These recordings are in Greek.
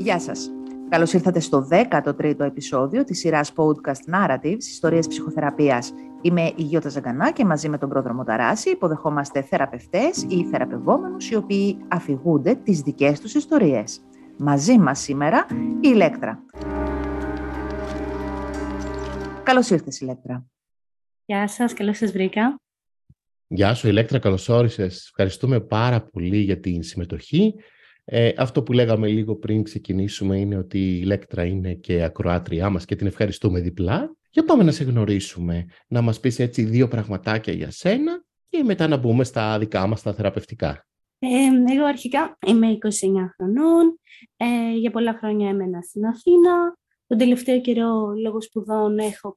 Γεια σας. Καλώς ήρθατε στο 13ο επεισόδιο της σειράς Podcast Narratives, ιστορίες ψυχοθεραπείας. Είμαι η Γιώτα Ζαγκανά και μαζί με τον πρόδρομο Μοταράση υποδεχόμαστε θεραπευτές ή θεραπευόμενους οι οποίοι αφηγούνται τις δικές τους ιστορίες. Μαζί μας σήμερα η Ηλέκτρα. Καλώς ήρθες, Ηλέκτρα. Γεια σας, καλώς σας βρήκα. Γεια σου, Ηλέκτρα, καλώς όρισες. Ευχαριστούμε πάρα πολύ για την συμμετοχή. Αυτό που λέγαμε λίγο πριν ξεκινήσουμε είναι ότι η Ηλέκτρα είναι και ακροάτριά μας και την ευχαριστούμε διπλά. Για πάμε να σε γνωρίσουμε, να μας πεις έτσι δύο πραγματάκια για σένα και μετά να μπούμε στα δικά μας τα θεραπευτικά. Εγώ αρχικά είμαι 29 χρονών, για πολλά χρόνια έμενα στην Αθήνα. Τον τελευταίο καιρό λόγω σπουδών έχω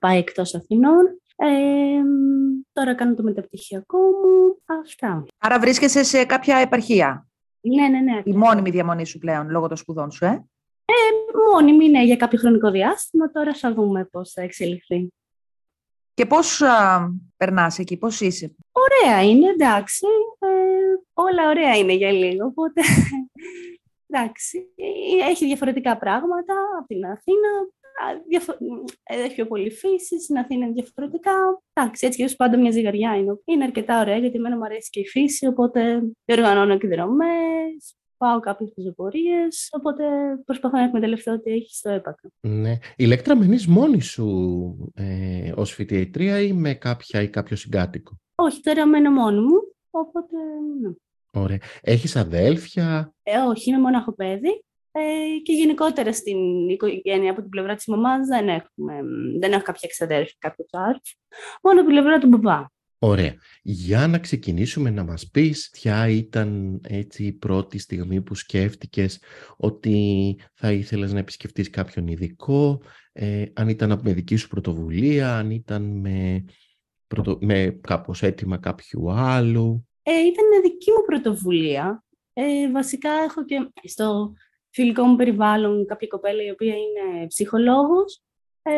πάει εκτός Αθηνών. Τώρα κάνω το μεταπτυχιακό μου. Αυτά. Άρα βρίσκεσαι σε κάποια επαρχία. Ναι. Η μόνιμη διαμονή σου πλέον λόγω των σπουδών σου, μόνιμη είναι για κάποιο χρονικό διάστημα. Τώρα θα δούμε πώς θα εξελιχθεί. Και πώς περνάς εκεί, πώς είσαι? Ωραία είναι, εντάξει. Όλα ωραία είναι για λίγο, οπότε... Εντάξει, έχει διαφορετικά πράγματα από την Αθήνα, έχει πιο πολύ φύση, στην Αθήνα είναι διαφορετικά. Εντάξει, έτσι και όπως πάντα μια ζυγαριά είναι. Είναι αρκετά ωραία γιατί εμένα μου αρέσει και η φύση, οπότε διοργανώνω εκδρομές, πάω κάποιες πεζοπορίες, οπότε προσπαθώ να εκμεταλλευτώ ότι έχει στο έπακρο. Ναι. Ηλέκτρα, μένεις μόνη σου ως φοιτιαιτρία ή με κάποια ή κάποιο συγκάτοικο? Όχι, τώρα μένω μόνη μου, οπότε ναι. Ωραία. Έχεις αδέλφια? Όχι, είμαι μονάχο παιδί και γενικότερα στην οικογένεια από την πλευρά της μαμάς δεν έχω κάποια εξαδέλφια, κάποιος άλλος, μόνο από την πλευρά του μπαμπά. Ωραία. Για να ξεκινήσουμε να μας πεις ποια ήταν έτσι η πρώτη στιγμή που σκέφτηκες ότι θα ήθελες να επισκεφτείς κάποιον ειδικό, αν ήταν από με δική σου πρωτοβουλία, αν ήταν με κάπως αίτημα κάποιου άλλου. Ήταν δική μου πρωτοβουλία. Βασικά έχω και στο φιλικό μου περιβάλλον κάποια κοπέλα η οποία είναι ψυχολόγος,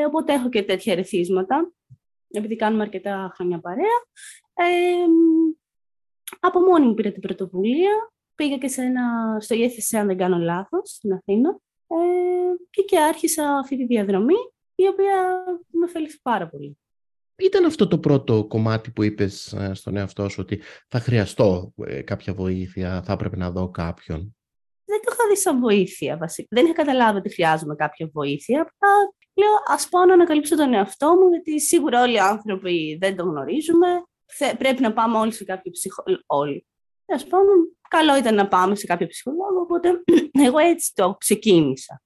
οπότε έχω και τέτοια ερεθίσματα, επειδή κάνουμε αρκετά χρόνια παρέα. Από μόνη μου πήρα την πρωτοβουλία. Πήγα και στο Γέθεσαι, αν δεν κάνω λάθος, στην Αθήνα και άρχισα αυτή τη διαδρομή, η οποία με ωφέλησε πάρα πολύ. Ήταν αυτό το πρώτο κομμάτι που είπες στον εαυτό σου ότι θα χρειαστώ κάποια βοήθεια, θα έπρεπε να δω κάποιον? Δεν το είχα δει σαν βοήθεια βασικά. Δεν είχα καταλάβει ότι χρειάζομαι κάποια βοήθεια. Απλά λέω ας πάω να ανακαλύψω τον εαυτό μου, γιατί σίγουρα όλοι οι άνθρωποι δεν τον γνωρίζουμε. Πρέπει να πάμε όλοι σε κάποιο ψυχολόγο. Όλοι. Ας πούμε, καλό ήταν να πάμε σε κάποιο ψυχολόγο, οπότε εγώ έτσι το ξεκίνησα.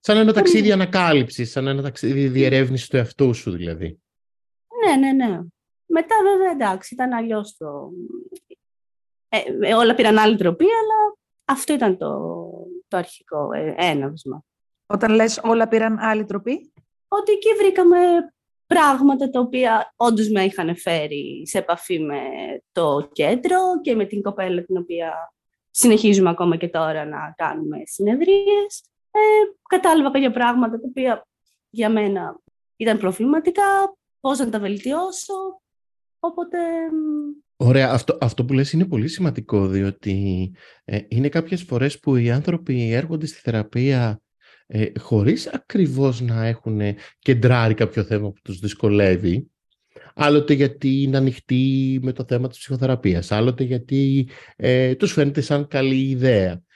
Σαν ένα ταξίδι ανακάλυψης, σαν ένα ταξίδι διερεύνησης του εαυτού σου δηλαδή. Ναι. Μετά βέβαια εντάξει, ήταν αλλιώς το... όλα πήραν άλλη τροπή, αλλά αυτό ήταν το αρχικό έναυσμα. Όταν λες όλα πήραν άλλη τροπή? Ότι εκεί βρήκαμε πράγματα τα οποία όντως με είχαν φέρει σε επαφή με το κέντρο και με την κοπέλα την οποία συνεχίζουμε ακόμα και τώρα να κάνουμε συνεδρίες. Κατάλαβα κάποια πράγματα τα οποία για μένα ήταν προβληματικά. Πώς να τα βελτιώσω, οπότε... Ωραία, αυτό που λες είναι πολύ σημαντικό, διότι είναι κάποιες φορές που οι άνθρωποι έρχονται στη θεραπεία χωρίς ακριβώς να έχουν κεντράρει κάποιο θέμα που τους δυσκολεύει, άλλοτε γιατί είναι ανοιχτοί με το θέμα της ψυχοθεραπείας, άλλοτε γιατί τους φαίνεται σαν καλή ιδέα.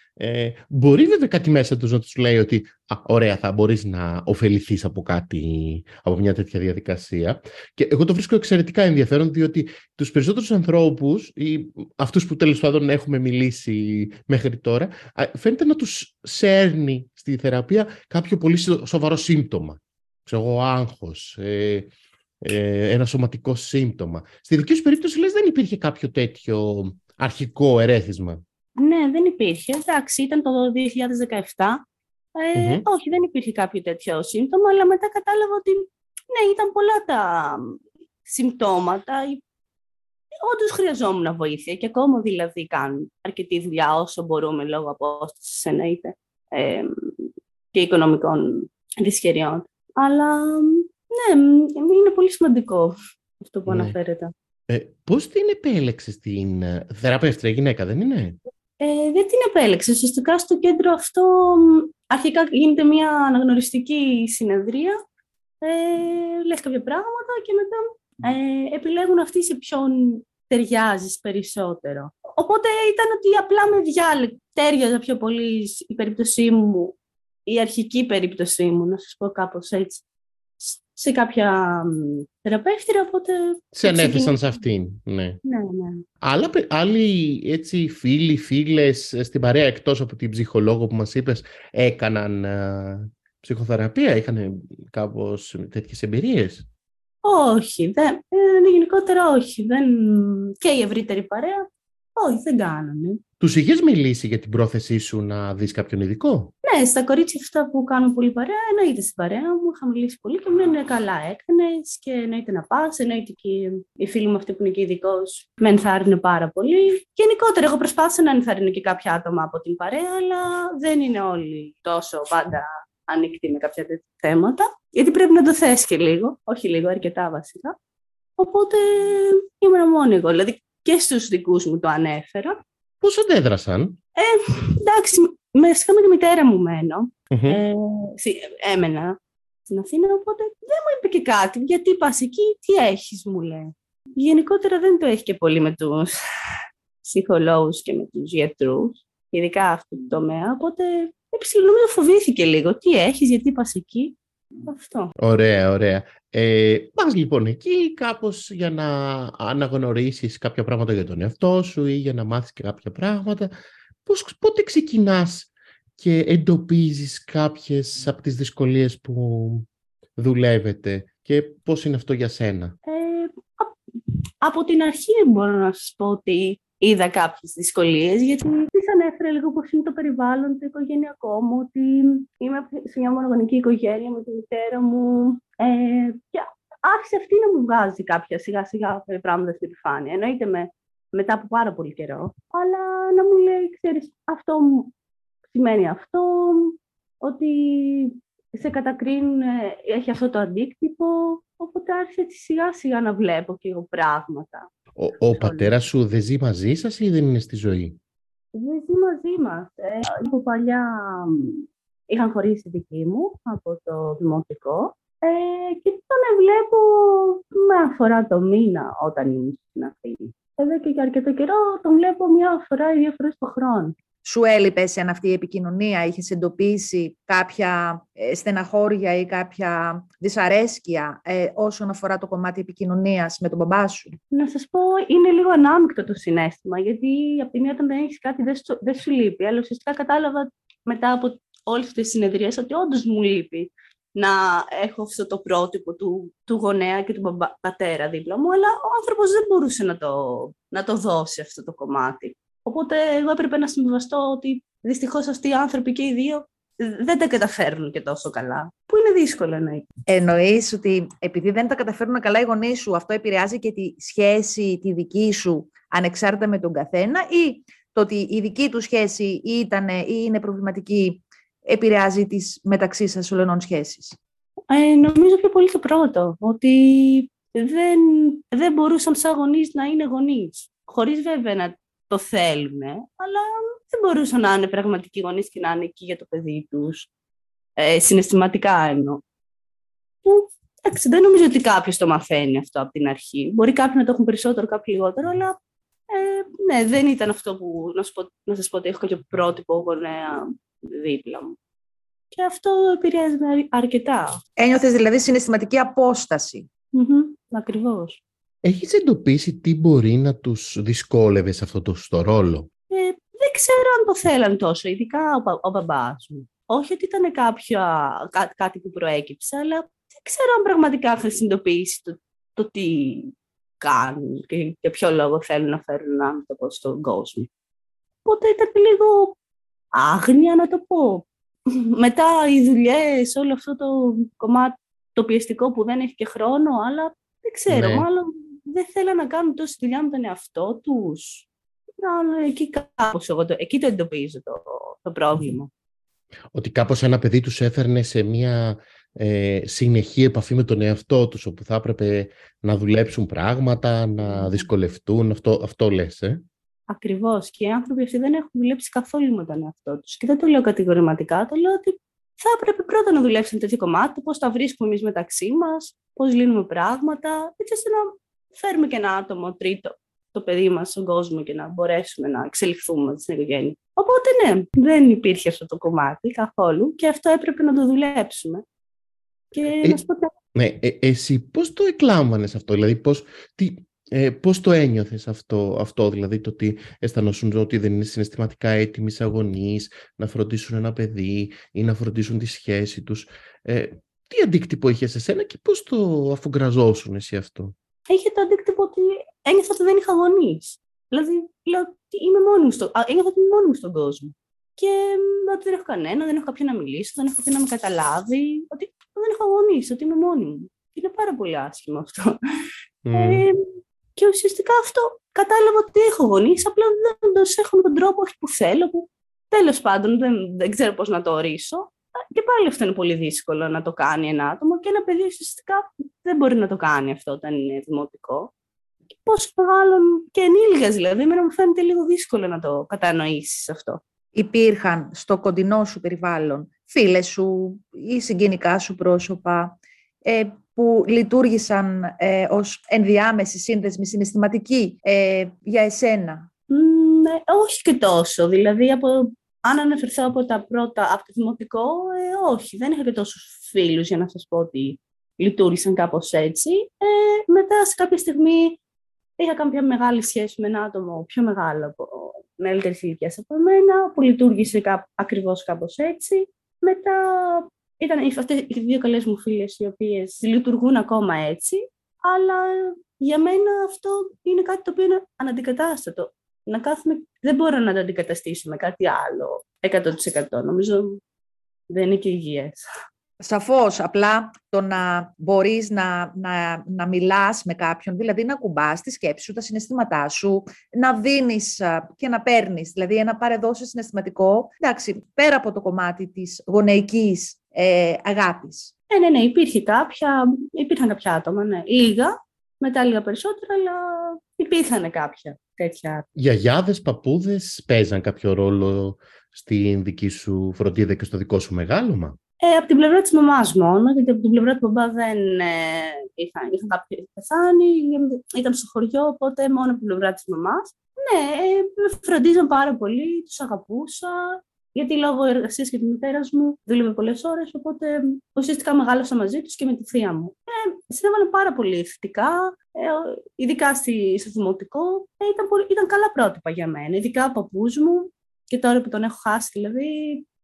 Μπορεί βέβαια κάτι μέσα τους να τους λέει ότι ωραία, θα μπορείς να ωφεληθείς από κάτι, από μια τέτοια διαδικασία. Και εγώ το βρίσκω εξαιρετικά ενδιαφέρον, διότι τους περισσότερους ανθρώπους ή αυτούς που τέλος πάντων έχουμε μιλήσει μέχρι τώρα, φαίνεται να τους σέρνει στη θεραπεία κάποιο πολύ σοβαρό σύμπτωμα. Ξέρω εγώ, άγχος, ένα σωματικό σύμπτωμα. Στη δική σου περίπτωση λες δεν υπήρχε κάποιο τέτοιο αρχικό ερέθισμα? Ναι, δεν υπήρχε. Εντάξει, ήταν το 2017. Όχι, δεν υπήρχε κάποιο τέτοιο σύμπτωμα, αλλά μετά κατάλαβα ότι ναι, ήταν πολλά τα συμπτώματα. Όντως χρειαζόμουν βοήθεια και ακόμα δηλαδή κάνω αρκετή δουλειά όσο μπορούμε λόγω απόστασης εννοείται και οικονομικών δυσχεριών. Αλλά ναι, είναι πολύ σημαντικό αυτό που αναφέρεται. Πώς την επέλεξες την θεραπεύτρια, γυναίκα δεν είναι? δεν την επέλεξε. Ουσιαστικά στο κέντρο αυτό αρχικά γίνεται μια αναγνωριστική συνεδρία, λες κάποια πράγματα και μετά επιλέγουν αυτοί σε ποιον ταιριάζεις περισσότερο. Οπότε ήταν ότι απλά με διάλεκτο τέριαζα πιο πολύ η περίπτωσή μου, η αρχική περίπτωσή μου, να σας πω κάπως έτσι, σε κάποια θεραπεύτηρα, οπότε... Σε ανέφεσαν σε αυτήν, ναι. Ναι. Άλλοι έτσι, φίλοι, φίλες στην παρέα, εκτός από την ψυχολόγο που μας είπες, έκαναν ψυχοθεραπεία, είχαν κάπως τέτοιες εμπειρίες? Όχι, γενικότερα όχι. Δεν... Και η ευρύτερη παρέα, όχι, δεν κάνανε. Τους είχες μιλήσει για την πρόθεσή σου να δεις κάποιον ειδικό? Ναι, στα κορίτσια αυτά που κάνουν πολύ παρέα, εννοείται στην παρέα μου, είχα μιλήσει πολύ και μου λένε καλά έκανες και εννοείται να πας, εννοείται και οι φίλοι μου αυτοί που είναι και ειδικός με ενθάρρυνε πάρα πολύ. Γενικότερα, εγώ προσπάθησα να ενθαρρύνω και κάποια άτομα από την παρέα, αλλά δεν είναι όλοι τόσο πάντα ανοιχτοί με κάποια τέτοια θέματα, γιατί πρέπει να το θες και λίγο, όχι λίγο, αρκετά βασικά. Οπότε ήμουν μόνη εγώ, δηλαδή και στους δικούς μου το ανέφερα. Πώς αντέδρασαν? Εντάξει, φυσικά με τη μητέρα μου μένω. Mm-hmm. Έμενα στην Αθήνα, οπότε δεν μου είπε και κάτι. Γιατί πας εκεί, τι έχεις, μου λέει. Γενικότερα δεν το έχει και πολύ με τους ψυχολόγους και με τους γιατρούς, ειδικά αυτού του τομέα. Οπότε νομίζω φοβήθηκε λίγο. Τι έχεις, γιατί πας εκεί. Αυτό. Ωραία. Πας λοιπόν εκεί κάπως για να αναγνωρίσεις κάποια πράγματα για τον εαυτό σου ή για να μάθεις και κάποια πράγματα. Πότε ξεκινάς και εντοπίζεις κάποιες από τις δυσκολίες που δουλεύετε και πώς είναι αυτό για σένα? Από την αρχή μπορώ να σας πω ότι είδα κάποιες δυσκολίες, γιατί τις ανέφερα λίγο πώς είναι το περιβάλλον, το οικογενειακό μου, ότι είμαι σε μια μονογονική οικογένεια με τη μητέρα μου. Και άρχισε αυτή να μου βγάζει κάποια σιγά-σιγά πράγματα στην επιφάνεια. Εννοείται μετά από πάρα πολύ καιρό. Αλλά να μου λέει, ξέρεις, αυτό σημαίνει αυτό, ότι σε κατακρίνουν, έχει αυτό το αντίκτυπο. Οπότε άρχισε σιγά-σιγά να βλέπω και εγώ πράγματα. Ο πατέρας σου δεν ζει μαζί σας ή δεν είναι στη ζωή? Δεν ζει μαζί μας. Από παλιά είχαν χωρίσει δική μου από το δημοτικό και τον βλέπω μια φορά το μήνα όταν ήμουν στην Αθήνα. Εδώ και για αρκετό καιρό τον βλέπω μια φορά ή δύο φορές το χρόνο. Σου έλειπε σε αυτή η επικοινωνία, είχες εντοπίσει κάποια στεναχώρια ή κάποια δυσαρέσκεια όσον αφορά το κομμάτι επικοινωνίας με τον μπαμπά σου? Να σας πω, είναι λίγο ανάμεικτο το συναίσθημα, γιατί από τη μία όταν δεν έχεις κάτι δεν σου λείπει, αλλά ουσιαστικά κατάλαβα μετά από όλες αυτές τις συνεδρίες ότι όντως μου λείπει να έχω αυτό το πρότυπο του γονέα και του πατέρα δίπλα μου, αλλά ο άνθρωπος δεν μπορούσε να το δώσει αυτό το κομμάτι. Οπότε εγώ έπρεπε να συμβιβαστώ ότι δυστυχώς αυτοί οι άνθρωποι και οι δύο δεν τα καταφέρνουν και τόσο καλά. Που είναι δύσκολο εννοείται. Εννοείς ότι επειδή δεν τα καταφέρνουν καλά οι γονείς σου, αυτό επηρεάζει και τη σχέση τη δική σου ανεξάρτητα με τον καθένα, ή το ότι η δική του σχέση ήταν ή είναι προβληματική επηρεάζει τις μεταξύ σας ολονών σχέσεις? Νομίζω πιο πολύ το πρώτο, ότι δεν μπορούσαν σαν γονείς να είναι γονείς. Χωρίς βέβαια να το θέλουν, αλλά δεν μπορούσαν να είναι πραγματικοί γονείς και να είναι εκεί για το παιδί τους, συναισθηματικά εννοώ. Δεν νομίζω ότι κάποιος το μαθαίνει αυτό από την αρχή. Μπορεί κάποιοι να το έχουν περισσότερο, κάποιοι λιγότερο, αλλά ναι, δεν ήταν αυτό που να σας πω ότι έχω κάποιο πρότυπο γονέα δίπλα μου. Και αυτό επηρεάζει αρκετά. Ένιωθες δηλαδή συναισθηματική απόσταση. Mm-hmm, ακριβώς. Έχεις εντοπίσει τι μπορεί να τους δυσκόλευε σε αυτό το ρόλο? Δεν ξέρω αν το θέλαν τόσο, ειδικά ο μπαμπάς μου. Όχι ότι ήταν κάτι που προέκυψε, αλλά δεν ξέρω αν πραγματικά είχαν συνειδητοποιήσει το τι κάνουν και για ποιο λόγο θέλουν να φέρουν έναν άνθρωπο στον κόσμο. Οπότε ήταν λίγο άγνοια, να το πω. Μετά οι δουλειές, όλο αυτό το κομμάτι το πιεστικό που δεν έχει και χρόνο, αλλά δεν ξέρω, ναι. Μάλλον δεν θέλαν να κάνουν τόση δουλειά με τον εαυτό τους. Αλλά εκεί κάπως εκεί το εντοπίζω το πρόβλημα. Ότι κάπως ένα παιδί τους έφερνε σε μια συνεχή επαφή με τον εαυτό τους, όπου θα έπρεπε να δουλέψουν πράγματα, να δυσκολευτούν. Αυτό λες, Ακριβώς. Και οι άνθρωποι αυτοί δεν έχουν δουλέψει καθόλου με τον εαυτό τους. Και δεν το λέω κατηγορηματικά, το λέω ότι θα έπρεπε πρώτα να δουλέψουν τέτοιο κομμάτι, πώς τα βρίσκουμε εμείς μεταξύ μας, πώς λύνουμε πράγματα, έτσι ώστε να φέρουμε και ένα άτομο τρίτο, το παιδί μας, στον κόσμο και να μπορέσουμε να εξελιχθούμε στην οικογένεια. Οπότε ναι, δεν υπήρχε αυτό το κομμάτι καθόλου και αυτό έπρεπε να το δουλέψουμε. Και να σου πω ότι... Ναι, εσύ πώς το εκλάμβανες αυτό, δηλαδή πώς το ένιωθες αυτό, δηλαδή το ότι αισθανόσουν ότι δεν είναι συναισθηματικά έτοιμοι σαν γονείς να φροντίσουν ένα παιδί ή να φροντίσουν τη σχέση τους. Τι αντίκτυπο είχε σε σένα και πώς το αφουγκραζόσουν εσύ αυτό? Είχε το αντίκτυπο ότι ένιωθα ότι δεν είχα γονείς. Δηλαδή, είμαι μόνη μου στον κόσμο. Και ότι δεν έχω κανένα, δεν έχω κάποιον να μιλήσω, δεν έχω κάποιον να με καταλάβει, ότι δεν έχω γονείς, ότι είμαι μόνη μου. Είναι πάρα πολύ άσχημο αυτό. Και ουσιαστικά αυτό κατάλαβα ότι έχω γονείς, απλά δεν τους έχω με τον τρόπο που θέλω. Τέλος πάντων, δεν ξέρω πώς να το ορίσω. Και πάλι αυτό είναι πολύ δύσκολο να το κάνει ένα άτομο και ένα παιδί ουσιαστικά δεν μπορεί να το κάνει αυτό όταν είναι δημοτικό. Και πόσο μάλλον και ενήλικας, δηλαδή, εμένα μου φαίνεται λίγο δύσκολο να το κατανοήσεις αυτό. Υπήρχαν στο κοντινό σου περιβάλλον φίλες σου ή συγγενικά σου πρόσωπα που λειτουργήσαν ως ενδιάμεση σύνδεσμη συναισθηματική για εσένα? Όχι και τόσο. Δηλαδή, αν αναφερθώ από τα πρώτα, από το δημοτικό, όχι. Δεν είχα και τόσους φίλους για να σας πω ότι λειτουργήσαν κάπως έτσι. Μετά, σε κάποια στιγμή, είχα κάποια μεγάλη σχέση με ένα άτομο πιο μεγάλο, με μεγαλύτερης ηλικίας από εμένα, που λειτουργήσε ακριβώς κάπως έτσι. Μετά... Ήταν αυτές οι δύο καλές μου φίλες οι οποίες λειτουργούν ακόμα έτσι, αλλά για μένα αυτό είναι κάτι το οποίο είναι αναντικατάστατο. Δεν μπορώ να το αντικαταστήσω με κάτι άλλο 100%. Νομίζω δεν είναι και υγιές. Σαφώς, απλά το να μπορείς να μιλάς με κάποιον, δηλαδή να ακουμπάς τη σκέψη σου, τα συναισθήματά σου, να δίνεις και να παίρνεις, δηλαδή ένα παρεδώσιο συναισθηματικό, εντάξει, πέρα από το κομμάτι της γονεϊκής αγάπης. Ναι, υπήρχαν κάποια άτομα, ναι. Λίγα, μετά λίγα περισσότερα, αλλά υπήρχαν κάποια τέτοια. Γιαγιάδες, παππούδες παίζαν κάποιο ρόλο στην δική σου φροντίδα και στο δικό σου μεγάλωμα? Από την πλευρά της μαμάς μόνο, γιατί από την πλευρά του μπαμπά δεν είχαν κάποιοι πεθάνει, ήταν στο χωριό, οπότε μόνο από την πλευρά της μαμάς. Ναι, φροντίζαν πάρα πολύ, τους αγαπούσα, γιατί λόγω εργασίας και της μητέρας μου δούλευε πολλές ώρες, οπότε ουσιαστικά μεγάλωσα μαζί τους και με τη θεία μου. Συνέβαλαν πάρα πολύ θετικά, ειδικά στο δημοτικό, ήταν καλά πρότυπα για μένα, ειδικά ο παππούς μου, και τώρα που τον έχω χάσει δηλαδή,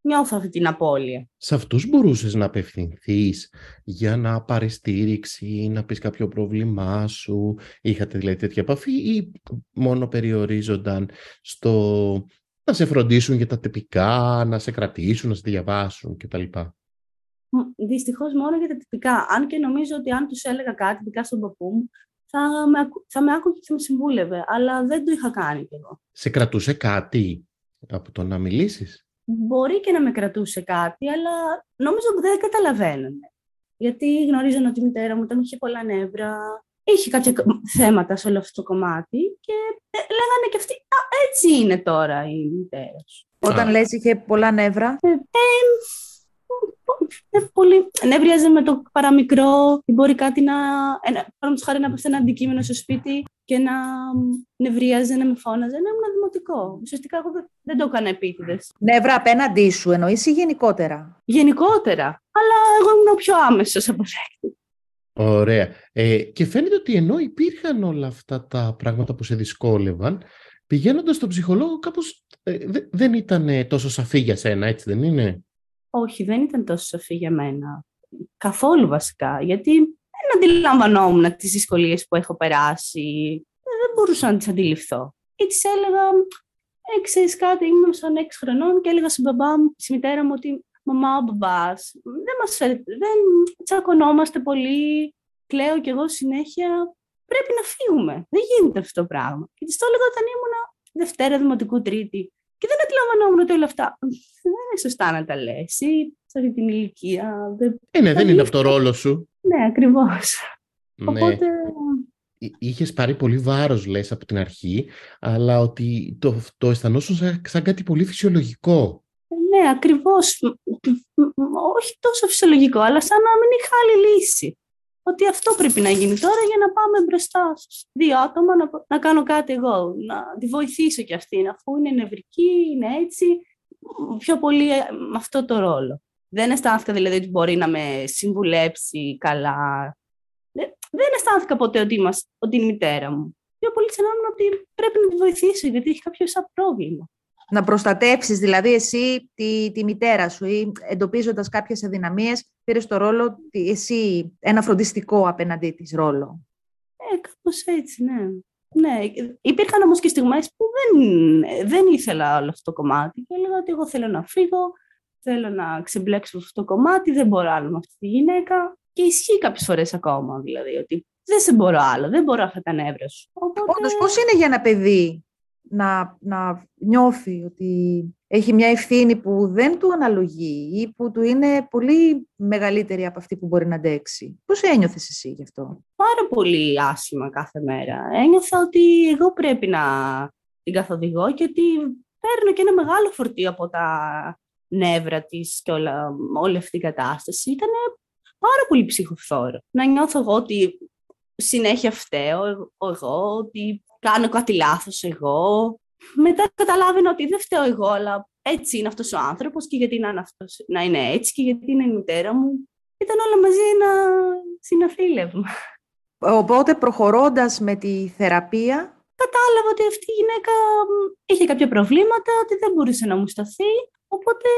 νιώθω αυτή την απώλεια. Σε αυτούς μπορούσες να απευθυνθείς για να πάρεις στήριξη ή να πεις κάποιο πρόβλημά σου? Είχατε δηλαδή τέτοια επαφή ή μόνο περιορίζονταν στο να σε φροντίσουν για τα τυπικά, να σε κρατήσουν, να σε διαβάσουν κτλ? Δυστυχώς μόνο για τα τυπικά. Αν και νομίζω ότι αν τους έλεγα κάτι, ειδικά στον παππού μου, θα με άκουγε και θα με συμβούλευε, αλλά δεν το είχα κάνει κι εγώ. Σε κρατούσε κάτι από το να μιλήσεις? Μπορεί και να με κρατούσε κάτι, αλλά νομίζω ότι δεν καταλαβαίνανε. Γιατί γνωρίζαν ότι η μητέρα μου είχε πολλά νεύρα, είχε κάποια θέματα σε όλο αυτό το κομμάτι και λέγανε και αυτοί, έτσι είναι τώρα η μητέρα σου. Όταν λες είχε πολλά νεύρα... Πολύ νεύριαζε με το παραμικρό, μπορεί κάτι να... Παραδείγματος χάρη να πέφτει ένα αντικείμενο στο σπίτι και να νευρίαζε, να με φώναζε. Ναι, ήμουν δημοτικό. Ουσιαστικά εγώ δεν το έκανα επίτηδες. Νεύρα απέναντί σου, εννοείς ή γενικότερα? Γενικότερα, αλλά εγώ ήμουν ο πιο άμεσος αποδέκτη. Ωραία. Και φαίνεται ότι ενώ υπήρχαν όλα αυτά τα πράγματα που σε δυσκόλευαν, πηγαίνοντας στον ψυχολόγο κάπως δεν ήταν τόσο σαφή για σένα, έτσι δεν είναι? Όχι, δεν ήταν τόσο σαφή για μένα. Καθόλου βασικά, γιατί δεν αντιλαμβανόμουν τις δυσκολίες που έχω περάσει. Δεν μπορούσα να τις αντιληφθώ. Και της έλεγα, ξέρεις κάτι, ήμουν σαν 6 χρονών και έλεγα στη μητέρα μου ότι μαμά, ο μπαμπάς, δεν τσακωνόμαστε πολύ, κλαίω κι εγώ συνέχεια, πρέπει να φύγουμε. Δεν γίνεται αυτό το πράγμα. Και της το έλεγα όταν ήμουνα Δευτέρα Δημοτικού, Τρίτη. Και δεν αντιλαμβανόμουν ότι όλα αυτά δεν είναι σωστά να τα λες ή σε αυτή την ηλικία. Δεν είναι αυτό ο ρόλος σου. Ναι, ακριβώς. Ναι. Οπότε είχες πάρει πολύ βάρος, λες, από την αρχή, αλλά ότι το αισθανόσουν σαν κάτι πολύ φυσιολογικό. Ναι, ακριβώς. Όχι τόσο φυσιολογικό, αλλά σαν να μην είχα άλλη λύση. Ότι αυτό πρέπει να γίνει τώρα για να πάμε μπροστά στους δύο άτομα, να κάνω κάτι εγώ, να τη βοηθήσω κι αυτήν, αφού είναι νευρική, είναι έτσι, πιο πολύ με αυτό το ρόλο. Δεν αισθάνθηκα δηλαδή ότι μπορεί να με συμβουλέψει καλά. Δεν αισθάνθηκα ποτέ ότι είναι η μητέρα μου. Πιο πολύ αισθανόμουν ότι πρέπει να τη βοηθήσω, γιατί έχει κάποιο σαν πρόβλημα. Να προστατεύσεις δηλαδή εσύ τη μητέρα σου ή εντοπίζοντας κάποιες αδυναμίες, πήρες το ρόλο, εσύ ένα φροντιστικό απέναντί της ρόλο. Κάπως έτσι, ναι. Ναι. Υπήρχαν όμως και στιγμές που δεν ήθελα όλο αυτό το κομμάτι και έλεγα ότι εγώ θέλω να φύγω, θέλω να ξεμπλέξω αυτό το κομμάτι, δεν μπορώ άλλο με αυτή τη γυναίκα. Και ισχύει κάποιες φορές ακόμα, δηλαδή, ότι δεν σε μπορώ άλλο, δεν μπορώ αυτά τα νεύρα σου. Οπότε... Όντως, πώς είναι για ένα παιδί να νιώθει ότι έχει μια ευθύνη που δεν του αναλογεί ή που του είναι πολύ μεγαλύτερη από αυτή που μπορεί να αντέξει? Πώς ένιωθες εσύ γι' αυτό? Πάρα πολύ άσχημα κάθε μέρα. Ένιωθα ότι εγώ πρέπει να την καθοδηγώ και ότι παίρνω και ένα μεγάλο φορτίο από τα νεύρα της και όλη αυτή η κατάσταση. Ήταν πάρα πολύ ψυχοφθόρο. Να νιώθω εγώ ότι συνέχεια φταίω εγώ, ότι κάνω κάτι λάθος εγώ. Μετά καταλάβαινα ότι δεν φταίω εγώ, αλλά έτσι είναι αυτός ο άνθρωπος και γιατί να είναι έτσι και γιατί είναι η μητέρα μου. Ήταν όλα μαζί ένα συναφίλευμα. Οπότε προχωρώντας με τη θεραπεία... Κατάλαβα ότι αυτή η γυναίκα είχε κάποια προβλήματα, ότι δεν μπορούσε να μου σταθεί, οπότε...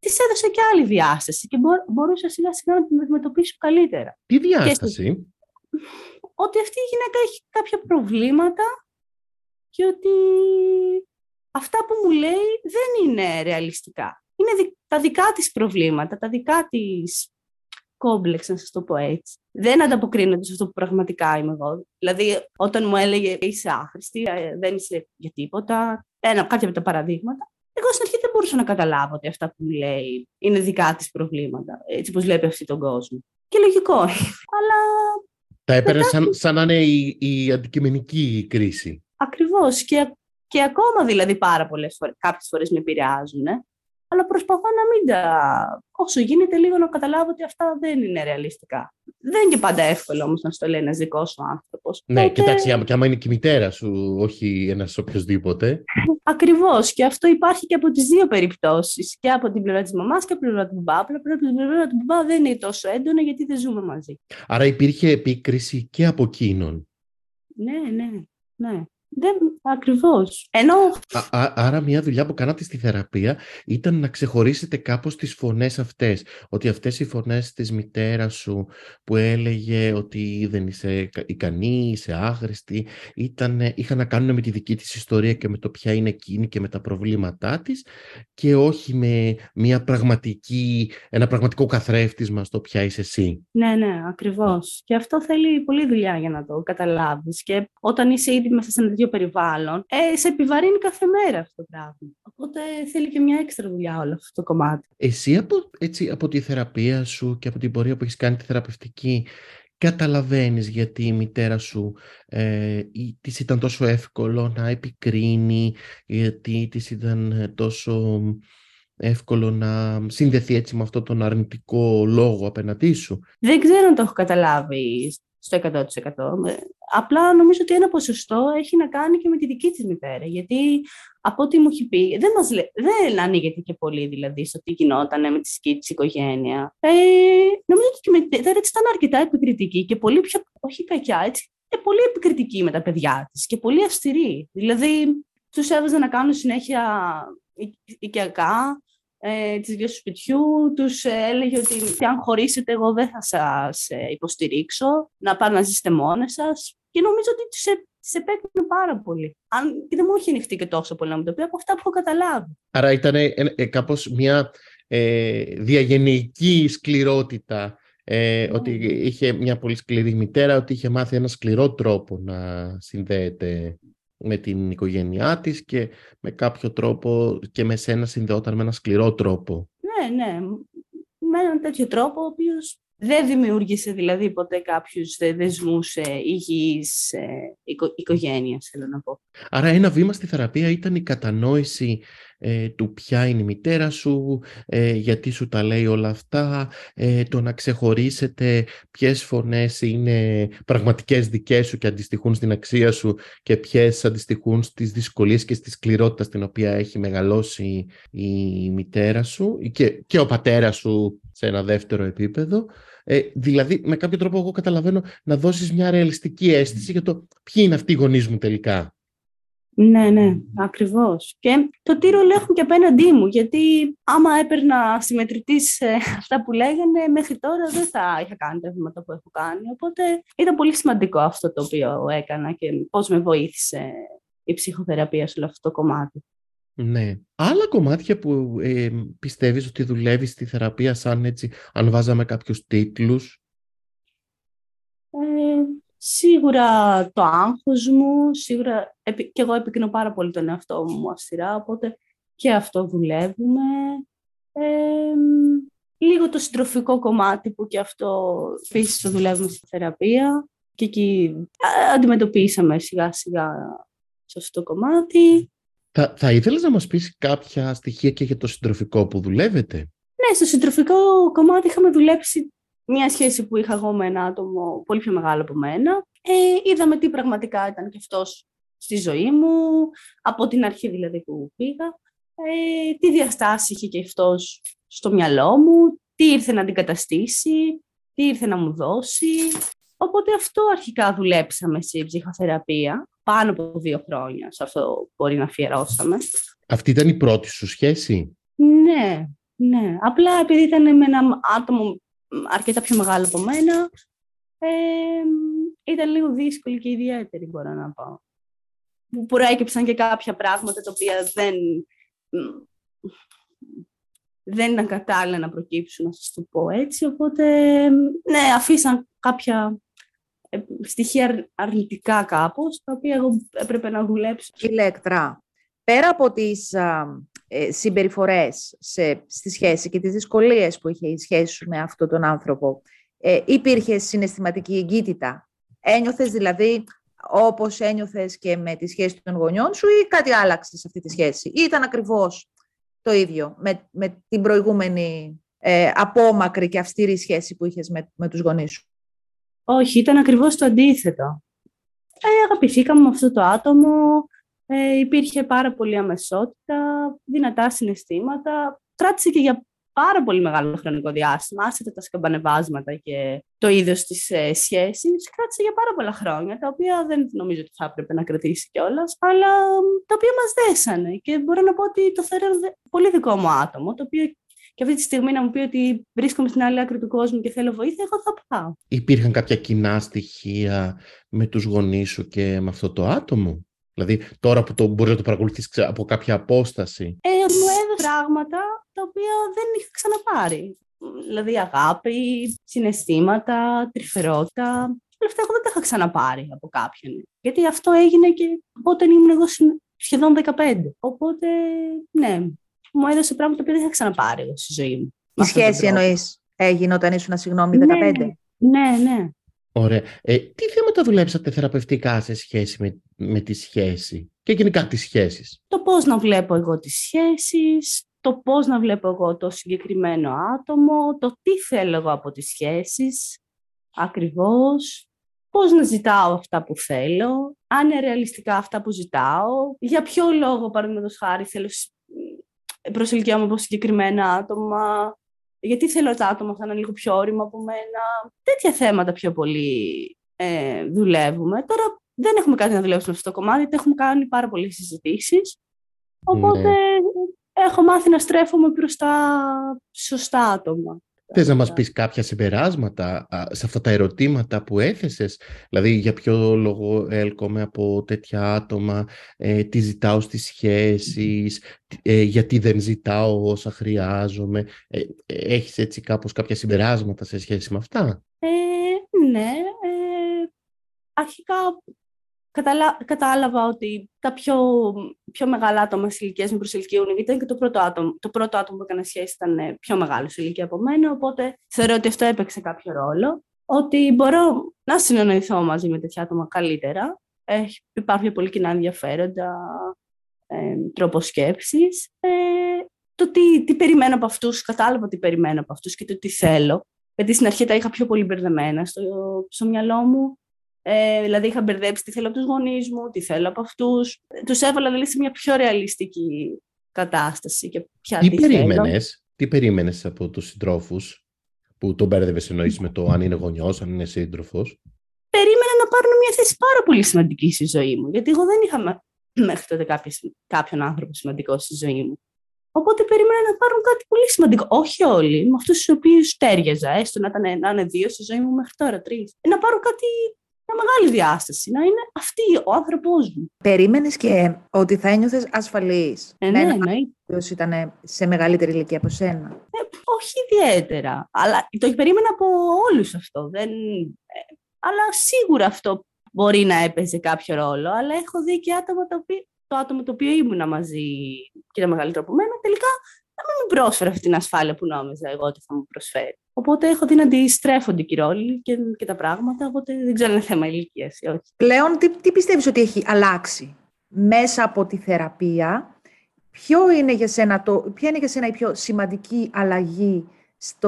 Της έδωσε και άλλη διάσταση και μπορούσα σιγά σιγά να την αντιμετωπίσω καλύτερα. Τι διάσταση? Ότι αυτή η γυναίκα έχει κάποια προβλήματα και ότι αυτά που μου λέει δεν είναι ρεαλιστικά. Είναι τα δικά της προβλήματα, τα δικά της κόμπλεξ, να σας το πω έτσι. Δεν ανταποκρίνονται σε αυτό που πραγματικά είμαι εγώ. Δηλαδή, όταν μου έλεγε είσαι άχρηστη, δεν είσαι για τίποτα, κάποια από τα παραδείγματα, εγώ στην αρχή δεν μπορούσα να καταλάβω ότι αυτά που λέει είναι δικά της προβλήματα, έτσι όπως βλέπει αυτή τον κόσμο. Και λογικό, αλλά... Τα έπαιρνε σαν να είναι η αντικειμενική κρίση. Ακριβώς. Και ακόμα δηλαδή πάρα πολλές φορές, κάποιες φορές με επηρεάζουν, αλλά προσπαθώ να μην τα... Όσο γίνεται λίγο να καταλάβω ότι αυτά δεν είναι ρεαλιστικά. Δεν είναι και πάντα εύκολο όμως να σου το λέει ένας δικός σου άνθρωπος. Ναι, τότε... κοιτάξτε, και άμα είναι και η μητέρα σου, όχι ένας οποιοσδήποτε. Ακριβώς. Και αυτό υπάρχει και από τις δύο περιπτώσεις. Και από την πλευρά της μαμάς και από την πλευρά του μπαμπά. Απλά την πλευρά του μπαμπά δεν είναι τόσο έντονα γιατί δεν ζούμε μαζί. Άρα υπήρχε επίκριση και από εκείνον. Ναι. Ακριβώς. Άρα μια δουλειά που κάνατε στη θεραπεία ήταν να ξεχωρίσετε κάπως τις φωνές αυτές. Ότι αυτές οι φωνές της μητέρας σου που έλεγε ότι δεν είσαι ικανή, είσαι άχρηστη, είχαν να κάνουν με τη δική της ιστορία και με το ποια είναι εκείνη και με τα προβλήματά της και όχι με ένα πραγματικό καθρέφτισμα στο ποια είσαι εσύ. Ναι, ακριβώς. Και αυτό θέλει πολλή δουλειά για να το καταλάβεις. Και όταν είσαι ήδη μέσα σε ένα τέτοιο περιβάλλον, σε επιβαρύνει κάθε μέρα αυτό το πράγμα. Οπότε θέλει και μια έξτρα δουλειά όλο αυτό το κομμάτι. Εσύ από τη θεραπεία σου και από την πορεία που έχεις κάνει τη θεραπευτική, καταλαβαίνεις γιατί η μητέρα σου της ήταν τόσο εύκολο να επικρίνει, γιατί της ήταν τόσο εύκολο να συνδεθεί έτσι με αυτόν τον αρνητικό λόγο απέναντί σου? Δεν ξέρω αν το έχω καταλάβει στο 100%. Απλά νομίζω ότι ένα ποσοστό έχει να κάνει και με τη δική της μητέρα. Γιατί από ό,τι μου έχει πει, δεν ανοίγεται και πολύ δηλαδή στο τι γινόταν με τη δική της οικογένεια. Νομίζω ότι και η μητέρα της ήταν αρκετά επικριτική και πολύ πιο, όχι κακιά, έτσι, πολύ επικριτική με τα παιδιά της και πολύ αυστηρή. Δηλαδή, τους έβαζε να κάνουν συνέχεια οικιακά της γιος του σπιτιού, τους έλεγε ότι αν χωρίσετε εγώ δεν θα σας υποστηρίξω, να πάρω να ζήσετε μόνες σας, και νομίζω ότι τις επέκρινε πάρα πολύ. Και δεν μου έχει ανοιχτεί και τόσο πολύ να μου το πει από αυτά που έχω καταλάβει. Άρα ήταν κάπως μια διαγενειακή σκληρότητα, ότι είχε μια πολύ σκληρή μητέρα, ότι είχε μάθει ένα σκληρό τρόπο να συνδέεται με την οικογένειά της και με κάποιο τρόπο και με σένα συνδεόταν με ένα σκληρό τρόπο. Ναι, με έναν τέτοιο τρόπο ο οποίος Δεν δημιούργησε δηλαδή ποτέ κάποιους δεσμούς υγιής οικογένειας, θέλω να πω. Άρα ένα βήμα στη θεραπεία ήταν η κατανόηση του ποια είναι η μητέρα σου, γιατί σου τα λέει όλα αυτά, το να ξεχωρίσετε ποιες φωνές είναι πραγματικές δικές σου και αντιστοιχούν στην αξία σου και ποιες αντιστοιχούν στις δυσκολίες και στη σκληρότητα στην οποία έχει μεγαλώσει η μητέρα σου και ο πατέρας σου σε ένα δεύτερο επίπεδο. Δηλαδή, με κάποιο τρόπο, εγώ καταλαβαίνω να δώσεις μια ρεαλιστική αίσθηση για το ποιοι είναι αυτοί οι γονείς μου τελικά. Ναι, ναι, ακριβώς. Και το τι ρόλο έχουν και απέναντί μου, γιατί άμα έπαιρνα συμμετρητής αυτά που λέγανε, μέχρι τώρα δεν θα είχα κάνει τα βήματα που έχω κάνει. Οπότε ήταν πολύ σημαντικό αυτό το οποίο έκανα και πώς με βοήθησε η ψυχοθεραπεία σε όλο αυτό το κομμάτι. Ναι. Άλλα κομμάτια που πιστεύεις ότι δουλεύεις στη θεραπεία, σαν έτσι, αν βάζαμε κάποιους τίτλους. Σίγουρα το άγχος μου, σίγουρα και εγώ επικοινωνώ πάρα πολύ τον εαυτό μου αυστηρά, οπότε και αυτό δουλεύουμε. Λίγο το συντροφικό κομμάτι που και αυτό επίσης το δουλεύουμε στη θεραπεία και εκεί αντιμετωπίσαμε σιγά σιγά σε αυτό το κομμάτι. Θα ήθελες να μας πεις κάποια στοιχεία και για το συντροφικό που δουλεύετε? Ναι, στο συντροφικό κομμάτι είχαμε δουλέψει μια σχέση που είχα εγώ με ένα άτομο πολύ πιο μεγάλο από μένα. Είδαμε τι πραγματικά ήταν και αυτός στη ζωή μου, από την αρχή δηλαδή που πήγα, τι διαστάσεις είχε και αυτός στο μυαλό μου, τι ήρθε να αντικαταστήσει, τι ήρθε να μου δώσει. Οπότε αυτό αρχικά δουλέψαμε στην ψυχοθεραπεία, πάνω από 2 χρόνια, σε αυτό μπορεί να αφιερώσαμε. Αυτή ήταν η πρώτη σου σχέση? Ναι, ναι. Απλά επειδή ήταν με ένα άτομο αρκετά πιο μεγάλο από μένα, ήταν λίγο δύσκολη και ιδιαίτερη, μπορώ να πω. Που προέκυψαν και κάποια πράγματα τα οποία δεν ήταν κατάλληλα να προκύψουν, να σας το πω έτσι. Οπότε, ναι, αφήσαν κάποια στοιχεία αρνητικά κάπως, τα οποία εγώ έπρεπε να δουλέψω. Ηλέκτρα, πέρα από τις συμπεριφορές στη σχέση και τις δυσκολίες που είχε η σχέση σου με αυτόν τον άνθρωπο, υπήρχε συναισθηματική εγκύτητα? Ένιωθες δηλαδή όπως ένιωθες και με τη σχέση των γονιών σου ή κάτι άλλαξε σε αυτή τη σχέση? Ή ήταν ακριβώς το ίδιο με την προηγούμενη απόμακρη και αυστηρή σχέση που είχες με τους γονείς σου? Όχι, ήταν ακριβώς το αντίθετο. Αγαπηθήκαμε με αυτό το άτομο, υπήρχε πάρα πολύ αμεσότητα, δυνατά συναισθήματα. Κράτησε και για πάρα πολύ μεγάλο χρονικό διάστημα, άσχετα τα σκαμπανεβάσματα και το είδος της σχέσης. Κράτησε για πάρα πολλά χρόνια, τα οποία δεν νομίζω ότι θα έπρεπε να κρατήσει κιόλας, αλλά τα οποία μας δέσανε. Και μπορώ να πω ότι το θεωρώ πολύ δικό μου άτομο, το οποίο και αυτή τη στιγμή να μου πει ότι βρίσκομαι στην άλλη άκρη του κόσμου και θέλω βοήθεια, εγώ θα πάω. Υπήρχαν κάποια κοινά στοιχεία με τους γονείς σου και με αυτό το άτομο? Δηλαδή, τώρα που μπορεί να το παρακολουθείς από κάποια απόσταση. Μου έδωσε πράγματα τα οποία δεν είχα ξαναπάρει. Δηλαδή, αγάπη, συναισθήματα, τρυφερότητα. Όλα αυτά εγώ δεν τα είχα ξαναπάρει από κάποιον. Γιατί αυτό έγινε και όταν ήμουν εγώ σχεδόν 15. Οπότε, ναι. Μου έδωσε πράγματα που δεν είχα ξαναπάρει εγώ στη ζωή μου. Η σχέση εννοείς έγινε όταν ήσουν, συγγνώμη, 15? Ναι, ναι. Ωραία. Τι θέματα δουλέψατε θεραπευτικά σε σχέση με τη σχέση και γενικά τις σχέσεις? Το πώς να βλέπω εγώ τις σχέσεις, το πώς να βλέπω εγώ το συγκεκριμένο άτομο, το τι θέλω εγώ από τις σχέσεις ακριβώς, πώς να ζητάω αυτά που θέλω, αν είναι ρεαλιστικά αυτά που ζητάω, για ποιο λόγο, παραδείγματος χάρη, θέλω προσελκυόμαι από συγκεκριμένα άτομα, γιατί θέλω τα άτομα αυτά να είναι λίγο πιο όρημα από μένα. Τέτοια θέματα πιο πολύ δουλεύουμε. Τώρα δεν έχουμε κάτι να δουλέψουμε αυτό το κομμάτι, έχουμε κάνει πάρα πολλές συζητήσεις. Οπότε έχω μάθει να στρέφομαι προς τα σωστά άτομα. Θες να μας πεις κάποια συμπεράσματα σε αυτά τα ερωτήματα που έθεσες? Δηλαδή, για ποιο λόγο έλκομαι από τέτοια άτομα, τι ζητάω στις σχέσεις, γιατί δεν ζητάω όσα χρειάζομαι. Έχεις έτσι κάπως κάποια συμπεράσματα σε σχέση με αυτά? Ναι. Αρχικά κατάλαβα ότι τα πιο μεγάλα άτομα σε ηλικίες με προσελκύουν, ήταν και το πρώτο άτομο που έκανα σχέση ήταν πιο μεγάλο σε ηλικία από μένα, οπότε θεωρώ ότι αυτό έπαιξε κάποιο ρόλο, ότι μπορώ να συνεννοηθώ μαζί με τέτοια άτομα καλύτερα. Υπάρχουν πολύ κοινά ενδιαφέροντα, τρόπο σκέψης. Το τι περιμένω από αυτούς, κατάλαβα τι περιμένω από αυτούς και το τι θέλω. Γιατί στην αρχή τα είχα πιο πολύ μπερδεμένα στο μυαλό μου. Δηλαδή είχα μπερδέψει τι θέλω από τους γονείς μου, τι θέλω από αυτούς. Τους έβαλα δηλαδή σε μια πιο ρεαλιστική κατάσταση και πια τι θέλω. Τι περίμενες από τους συντρόφους που τον μπέρδευες, εννοείς με το αν είναι γονιός, αν είναι σύντροφος? Περίμενα να πάρουν μια θέση πάρα πολύ σημαντική στη ζωή μου. Γιατί εγώ δεν είχα μέχρι τότε κάποιον άνθρωπο σημαντικό στη ζωή μου. Οπότε περίμενα να πάρουν κάτι πολύ σημαντικό. Όχι όλοι, με αυτούς τους οποίους τέριαζα, έστω να είναι δύο στη ζωή μου μέχρι τώρα, τρεις. Να πάρουν κάτι, μια μεγάλη διάσταση, να είναι αυτή ο άνθρωπος μου. Περίμενες και ότι θα ένιωθες ασφαλής? Ναι. Ποιος ήταν σε μεγαλύτερη ηλικία από σένα? Όχι ιδιαίτερα, αλλά το περίμενα από όλους αυτό. Αλλά σίγουρα αυτό μπορεί να έπαιζε κάποιο ρόλο, αλλά έχω δει και άτομα το άτομο το οποίο ήμουνα μαζί και ήταν μεγαλύτερο από μένα, τελικά να μην μου πρόσφερε αυτή την ασφάλεια που νόμιζα εγώ ότι θα μου προσφέρει. Οπότε έχω δει να αντιστρέφονται οι ρόλοι και τα πράγματα, οπότε δεν ξέρω αν είναι θέμα ηλικίας ή όχι. Πλέον, τι πιστεύεις ότι έχει αλλάξει μέσα από τη θεραπεία? Ποια είναι για σένα η πιο σημαντική αλλαγή σε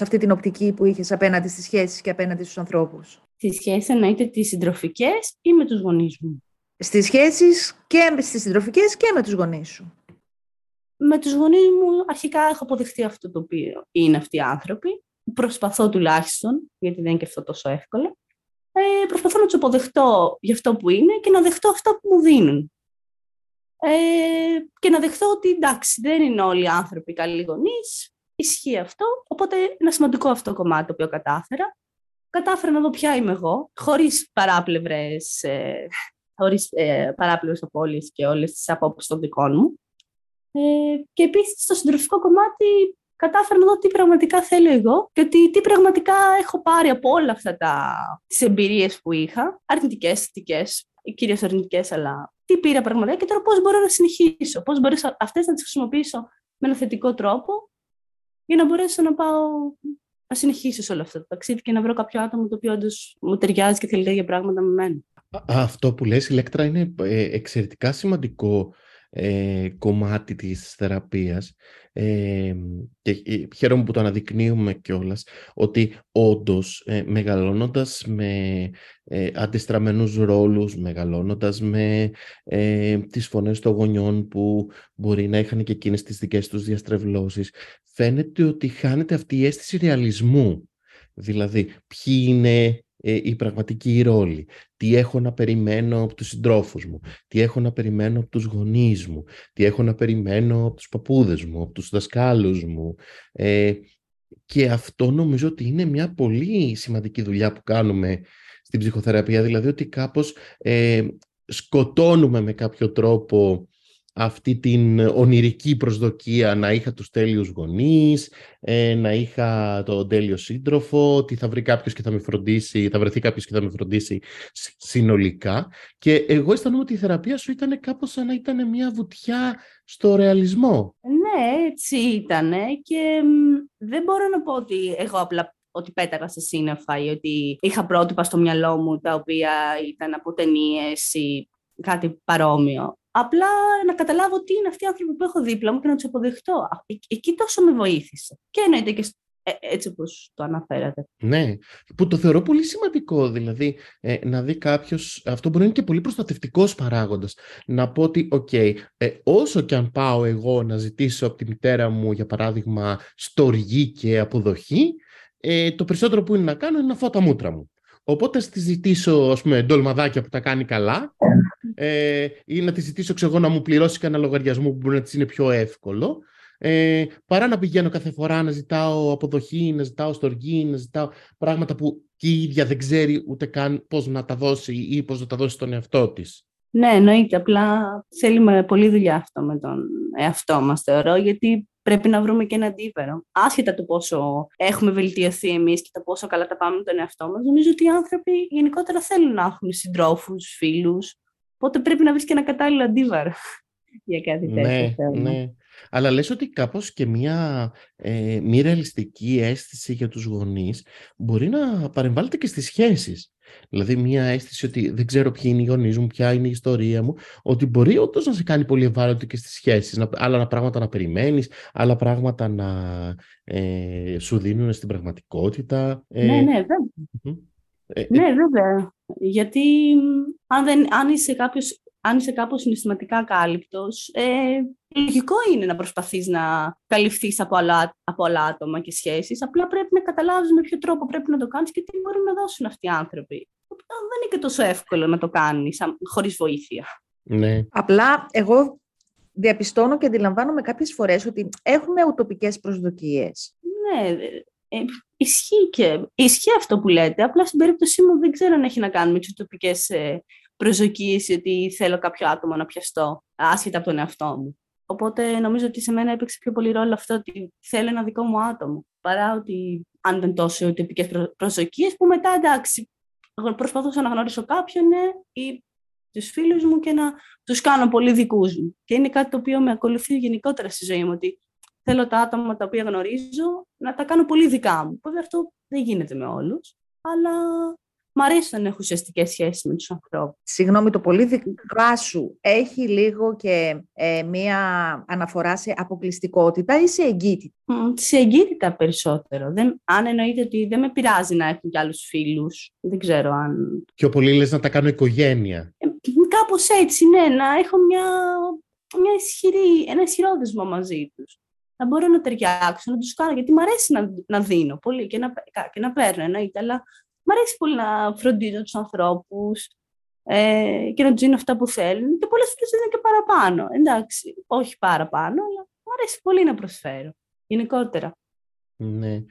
αυτή την οπτική που είχες απέναντι στις σχέσεις και απέναντι στους ανθρώπους? Στις σχέσεις εννοείται τις συντροφικές ή με τους γονείς μου? Στις σχέσεις και στις συντροφικές και με τους γονείς σου. Με τους γονείς μου αρχικά έχω αποδεχτεί αυτό το οποίο είναι αυτοί οι άνθρωποι. Προσπαθώ τουλάχιστον, γιατί δεν είναι και αυτό τόσο εύκολο. Προσπαθώ να τους αποδεχτώ για αυτό που είναι και να δεχτώ αυτά που μου δίνουν. Και να δεχτώ ότι εντάξει, δεν είναι όλοι οι άνθρωποι καλοί γονείς. Ισχύει αυτό, οπότε ένα σημαντικό αυτό κομμάτι το οποίο κατάφερα. Κατάφερα να δω ποια είμαι εγώ, χωρίς παράπλευρες απώλειες και όλες τις απόψεις των δικών μου. Και επίσης στο συντροφικό κομμάτι κατάφερα να δω τι πραγματικά θέλω εγώ και τι πραγματικά έχω πάρει από όλα αυτά τις εμπειρίες που είχα, αρνητικές, θετικές, κυρίως αρνητικές, αλλά τι πήρα πραγματικά και τώρα πώς μπορώ να συνεχίσω, πώς μπορώ αυτές να τις χρησιμοποιήσω με ένα θετικό τρόπο για να μπορέσω να συνεχίσω σε όλο αυτό το ταξίδι και να βρω κάποιο άτομο το οποίο όντως μου ταιριάζει και θέλει για πράγματα με μένα. Αυτό που λες, Ηλέκτρα, είναι εξαιρετικά σημαντικό κομμάτι της θεραπείας και χαίρομαι που το αναδεικνύουμε κιόλας, ότι όντως μεγαλώνοντας με αντιστραμμένους ρόλους, μεγαλώνοντας με τις φωνές των γονιών που μπορεί να είχαν και εκείνες τις δικές τους διαστρεβλώσεις, φαίνεται ότι χάνεται αυτή η αίσθηση ρεαλισμού, δηλαδή ποιοι είναι η πραγματική ρόλη, τι έχω να περιμένω από τους συντρόφους μου, τι έχω να περιμένω από τους γονείς μου, τι έχω να περιμένω από τους παππούδες μου, από τους δασκάλους μου. Και αυτό νομίζω ότι είναι μια πολύ σημαντική δουλειά που κάνουμε στην ψυχοθεραπεία, δηλαδή ότι κάπως σκοτώνουμε με κάποιο τρόπο αυτή την ονειρική προσδοκία να είχα τους τέλειους γονείς, να είχα τον τέλειο σύντροφο, ότι θα βρει κάποιος και θα με φροντίσει, θα βρεθεί κάποιος και θα με φροντίσει συνολικά. Και εγώ αισθανόμαι ότι η θεραπεία σου ήταν κάπως σαν να ήταν μια βουτιά στο ρεαλισμό. Ναι, έτσι ήταν. Και δεν μπορώ να πω ότι εγώ απλά ότι πέταγα σε σύννεφα ή ότι είχα πρότυπα στο μυαλό μου τα οποία ήταν από ταινίες ή κάτι παρόμοιο. Απλά να καταλάβω τι είναι αυτοί οι άνθρωποι που έχω δίπλα μου και να τους αποδεχτώ. Εκεί τόσο με βοήθησε. Και εννοείται και έτσι όπως το αναφέρατε. Ναι, που το θεωρώ πολύ σημαντικό. Δηλαδή, να δει κάποιος, αυτό μπορεί να είναι και πολύ προστατευτικός παράγοντας. Να πω ότι, όσο και αν πάω εγώ να ζητήσω από τη μητέρα μου, για παράδειγμα, στοργή και αποδοχή, το περισσότερο που είναι να κάνω είναι να φάω τα μούτρα μου. Οπότε στη ζητήσω, ας πούμε, ντολμαδάκια που τα κάνει καλά, ή να τη ζητήσω εγώ να μου πληρώσει κανένα λογαριασμό που μπορεί να της είναι πιο εύκολο, παρά να πηγαίνω κάθε φορά να ζητάω αποδοχή, να ζητάω στοργή, να ζητάω πράγματα που και η ίδια δεν ξέρει ούτε καν πώς να τα δώσει ή πώς να τα δώσει στον εαυτό της. Ναι, εννοείται. Απλά θέλουμε πολλή δουλειά αυτό με τον εαυτό μας, θεωρώ, γιατί πρέπει να βρούμε και ένα αντίβαρο. Άσχετα το πόσο έχουμε βελτιωθεί εμείς και το πόσο καλά τα πάμε με τον εαυτό μας, νομίζω ότι οι άνθρωποι γενικότερα θέλουν να έχουν συντρόφους, φίλους. Οπότε πρέπει να βρεις και ένα κατάλληλο αντίβαρο για κάτι τέτοιο. Ναι. Αλλά λες ότι κάπως και μια μη ρεαλιστική αίσθηση για τους γονείς μπορεί να παρεμβάλλεται και στις σχέσεις. Δηλαδή μια αίσθηση ότι δεν ξέρω ποιοι είναι οι γονείς μου, ποια είναι η ιστορία μου, ότι μπορεί όντως να σε κάνει πολύ ευάλωτη και στις σχέσεις, άλλα πράγματα να περιμένεις, άλλα πράγματα να σου δίνουν στην πραγματικότητα. Ναι, βέβαια. Γιατί αν είσαι κάπως συναισθηματικά κάλυπτος, λογικό είναι να προσπαθείς να καλυφθείς από άλλα άτομα και σχέσεις. Απλά πρέπει να καταλάβεις με ποιο τρόπο πρέπει να το κάνεις και τι μπορεί να δώσουν αυτοί οι άνθρωποι. Δεν είναι και τόσο εύκολο να το κάνεις χωρίς βοήθεια. Ναι. Απλά εγώ διαπιστώνω και αντιλαμβάνομαι κάποιες φορές ότι έχουμε ουτοπικές προσδοκίες. Ναι. Ισχύει αυτό που λέτε. Απλά στην περίπτωσή μου δεν ξέρω αν έχει να κάνει με τις ουτοπικές προσδοκίες ή ότι θέλω κάποιο άτομο να πιαστώ άσχετα από τον εαυτό μου. Οπότε νομίζω ότι σε μένα έπαιξε πιο πολύ ρόλο αυτό ότι θέλω ένα δικό μου άτομο. Παρά ότι αν ήταν τόσο ουτοπικές προσδοκίες που μετά εντάξει, προσπαθούσα να γνωρίσω κάποιον ή τους φίλους μου και να τους κάνω πολύ δικούς μου. Και είναι κάτι το οποίο με ακολουθεί γενικότερα στη ζωή μου. Ότι θέλω τα άτομα τα οποία γνωρίζω να τα κάνω πολύ δικά μου. Βέβαια αυτό δεν γίνεται με όλους, αλλά μ' αρέσει να έχω ουσιαστικές σχέσεις με τους ανθρώπους. Συγγνώμη, το πολύ δικά σου έχει λίγο και μία αναφορά σε αποκλειστικότητα ή σε εγκύτητα? Σε εγκύτητα περισσότερο. Αν εννοείται ότι δεν με πειράζει να έχω κι άλλους φίλους, δεν ξέρω αν... Πιο πολύ λες να τα κάνω οικογένεια. Κάπως έτσι, ναι, να έχω ένα ισχυρό δεσμό μαζί τους. Να μπορώ να ταιριάξω, να τους κάνω, γιατί μου αρέσει να δίνω πολύ και να παίρνω, εννοείται, αλλά μου αρέσει πολύ να φροντίζω τους ανθρώπους και να τους δίνω αυτά που θέλουν και πολλές φορές δίνω και παραπάνω. Εντάξει, όχι παραπάνω, αλλά μου αρέσει πολύ να προσφέρω, γενικότερα. Ναι.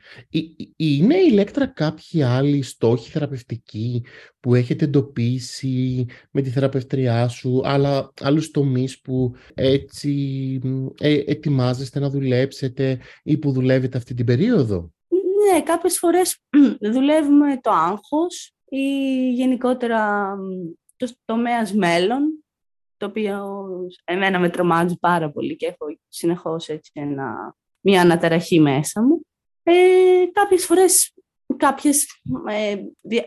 Είναι η Ηλέκτρα κάποιοι άλλοι στόχοι θεραπευτικοί που έχετε εντοπίσει με τη θεραπευτριά σου, αλλά άλλους τομείς που έτσι ετοιμάζεστε να δουλέψετε ή που δουλεύετε αυτή την περίοδο? Ναι, κάποιες φορές δουλεύουμε το άγχος ή γενικότερα το τομέας μέλλον, το οποίο εμένα με τρομάζει πάρα πολύ και έχω συνεχώς έτσι μια αναταραχή μέσα μου. Κάποιες φορές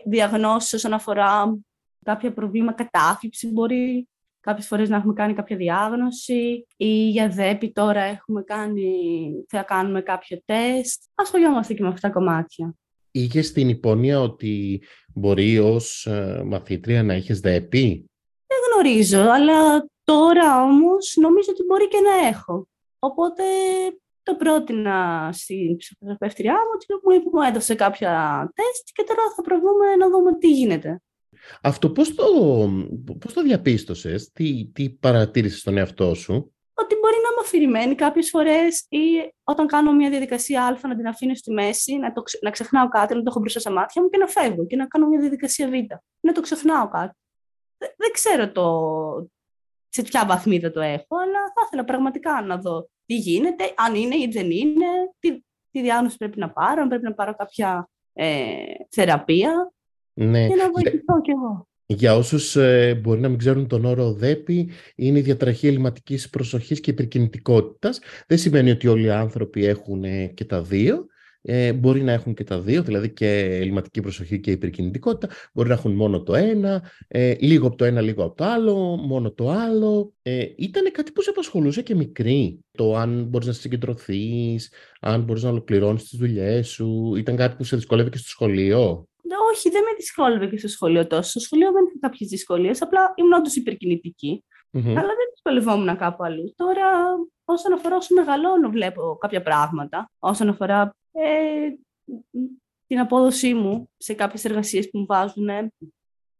διαγνώσεις όσον αφορά κάποια προβλήματα κατάθλιψη μπορεί. Κάποιες φορές να έχουμε κάνει κάποια διάγνωση ή για ΔΕΠΗ τώρα θα κάνουμε κάποιο τεστ. Ασχολιόμαστε και με αυτά τα κομμάτια. Είχες την υπόνοια ότι μπορεί ως μαθήτρια να έχεις ΔΕΠΗ? Δεν γνωρίζω, αλλά τώρα όμως νομίζω ότι μπορεί και να έχω. Οπότε το πρότεινα στην ψυχοθεραπευτριά μου, που μου έδωσε κάποια τεστ και τώρα θα προβούμε να δούμε τι γίνεται. Αυτό πώς το διαπίστωσες, τι παρατήρησες στον εαυτό σου? Ότι μπορεί να είμαι αφηρημένη κάποιες φορές ή όταν κάνω μια διαδικασία α να την αφήνω στη μέση, να ξεχνάω κάτι, να το έχω μπροστά στα μάτια μου και να φεύγω και να κάνω μια διαδικασία β, να το ξεχνάω κάτι. Δεν ξέρω σε ποια βαθμίδα το έχω, αλλά θα ήθελα πραγματικά να δω τι γίνεται, αν είναι ή δεν είναι, τι διάγνωση πρέπει να πάρω, αν πρέπει να πάρω κάποια θεραπεία. Ναι. Και να βοηθηθώ κι εγώ. Για όσους μπορεί να μην ξέρουν τον όρο ΔΕΠΗ, είναι η διαταραχή ελλειμματικής προσοχής και υπερκινητικότητας. Δεν σημαίνει ότι όλοι οι άνθρωποι έχουν και τα δύο. Μπορεί να έχουν και τα δύο, δηλαδή και ελλειμματική προσοχή και υπερκινητικότητα. Μπορεί να έχουν μόνο το ένα, λίγο από το ένα, λίγο από το άλλο, μόνο το άλλο. Ήταν κάτι που σε απασχολούσε και μικρή. Το αν μπορείς να συγκεντρωθείς, αν μπορείς να ολοκληρώνεις τις δουλειές σου. Ήταν κάτι που σε δυσκολεύει και στο σχολείο? Όχι, δεν με δυσκόλευε και στο σχολείο τόσο. Στο σχολείο δεν είχα κάποιες δυσκολίες, απλά ήμουν όντως υπερκινητική. Αλλά δεν δυσκολευόμουν κάπου αλλού. Τώρα, όσον αφορά όσο μεγαλώνω, βλέπω κάποια πράγματα. Όσον αφορά την απόδοσή μου σε κάποιες εργασίες που μου βάζουν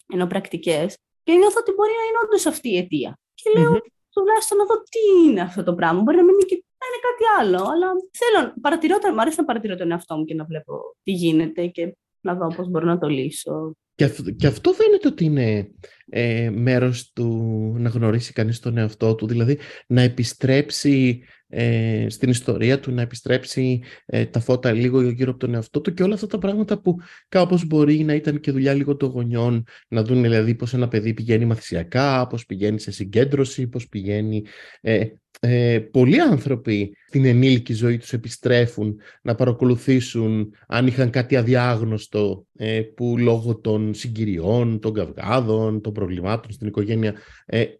ενώ πρακτικές. Και νιώθω ότι μπορεί να είναι όντως αυτή η αιτία. Και λέω, τουλάχιστον να δω τι είναι αυτό το πράγμα. Μπορεί να μην είναι και είναι κάτι άλλο, αλλά μου αρέσει να παρατηρώ τον εαυτό μου και να βλέπω τι γίνεται. Και να δω πώς μπορώ να το λύσω. Και αυτό φαίνεται ότι είναι μέρος του να γνωρίσει κανείς τον εαυτό του, δηλαδή να επιστρέψει στην ιστορία του, να επιστρέψει τα φώτα λίγο γύρω από τον εαυτό του και όλα αυτά τα πράγματα που κάπως μπορεί να ήταν και δουλειά λίγο των γονιών, να δουν δηλαδή πώς ένα παιδί πηγαίνει μαθησιακά, πώς πηγαίνει σε συγκέντρωση, πώς πηγαίνει... πολλοί άνθρωποι στην ενήλικη ζωή τους επιστρέφουν να παρακολουθήσουν αν είχαν κάτι αδιάγνωστο που λόγω των συγκυριών, των καυγάδων, των προβλημάτων στην οικογένεια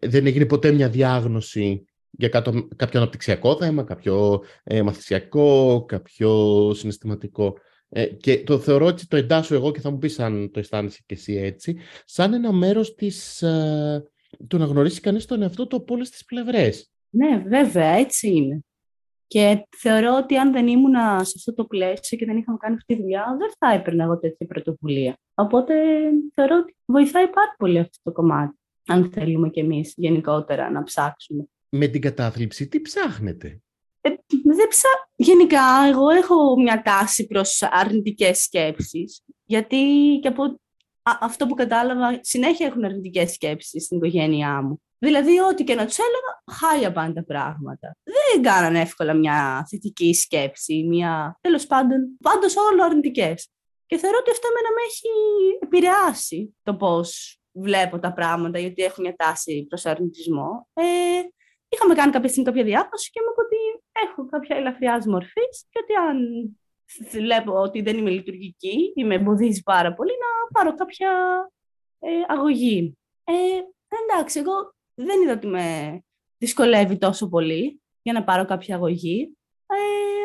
δεν έγινε ποτέ μια διάγνωση για κάποιο αναπτυξιακό θέμα, κάποιο μαθησιακό, κάποιο συναισθηματικό. Και το θεωρώ έτσι, το εντάσσω εγώ και θα μου πεις αν το αισθάνεσαι και εσύ έτσι, σαν ένα μέρος του να γνωρίσει κανείς τον εαυτό του από όλες τις πλευρές. Ναι, βέβαια, έτσι είναι. Και θεωρώ ότι αν δεν ήμουν σε αυτό το πλαίσιο και δεν είχαμε κάνει αυτή τη δουλειά, δεν θα έπαιρνα εγώ τέτοια πρωτοβουλία. Οπότε θεωρώ ότι βοηθάει πάρα πολύ αυτό το κομμάτι, αν θέλουμε κι εμείς γενικότερα να ψάξουμε. Με την κατάθλιψη, τι ψάχνετε? Γενικά, εγώ έχω μια τάση προς αρνητικές σκέψεις, γιατί και από αυτό που κατάλαβα, συνέχεια έχουν αρνητικές σκέψεις στην οικογένειά μου. Δηλαδή, ό,τι και να τους έλεγα, χάλια πάνε τα πράγματα. Δεν κάνανε εύκολα μια θετική σκέψη, μια... τέλος πάντων, πάντως όλο αρνητικές. Και θεωρώ ότι αυτό εμένα με έχει επηρεάσει το πώς βλέπω τα πράγματα, γιατί έχω μια τάση προς αρνητισμό. Είχαμε κάνει κάποια στιγμή κάποια διάγνωση και μου είπε ότι έχω κάποια ελαφριάς μορφής και ότι αν βλέπω ότι δεν είμαι λειτουργική ή με εμποδίζει πάρα πολύ, να πάρω κάποια αγωγή. Εντάξει, εγώ δεν είδα ότι με δυσκολεύει τόσο πολύ για να πάρω κάποια αγωγή,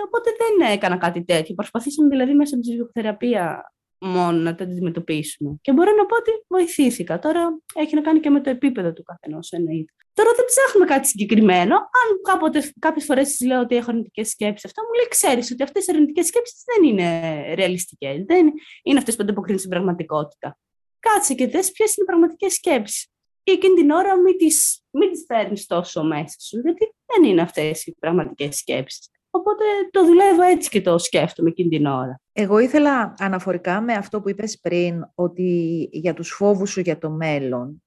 οπότε δεν έκανα κάτι τέτοιο. Προσπαθήσαμε δηλαδή μέσα από την ψυχοθεραπεία μόνο να τα αντιμετωπίσουμε. Και μπορώ να πω ότι βοηθήθηκα. Τώρα έχει να κάνει και με το επίπεδο του καθενός, εννοείται. Τώρα δεν ψάχνουμε κάτι συγκεκριμένο. Αν κάποτε, κάποιες φορές της λέω ότι έχω αρνητικές σκέψεις, αυτό μου λέει: ξέρεις ότι αυτές οι αρνητικές σκέψεις δεν είναι ρεαλιστικές. Δεν είναι αυτές που ανταποκρίνονται στην πραγματικότητα. Κάτσε και δες ποιες είναι οι πραγματικές σκέψεις. Και εκείνη την ώρα μην τις φέρνεις τόσο μέσα σου, γιατί δεν είναι αυτές οι πραγματικές σκέψεις. Οπότε το δουλεύω έτσι και το σκέφτομαι εκείνη την ώρα. Εγώ ήθελα αναφορικά με αυτό που είπες πριν, ότι για τους φόβους σου για το μέλλον,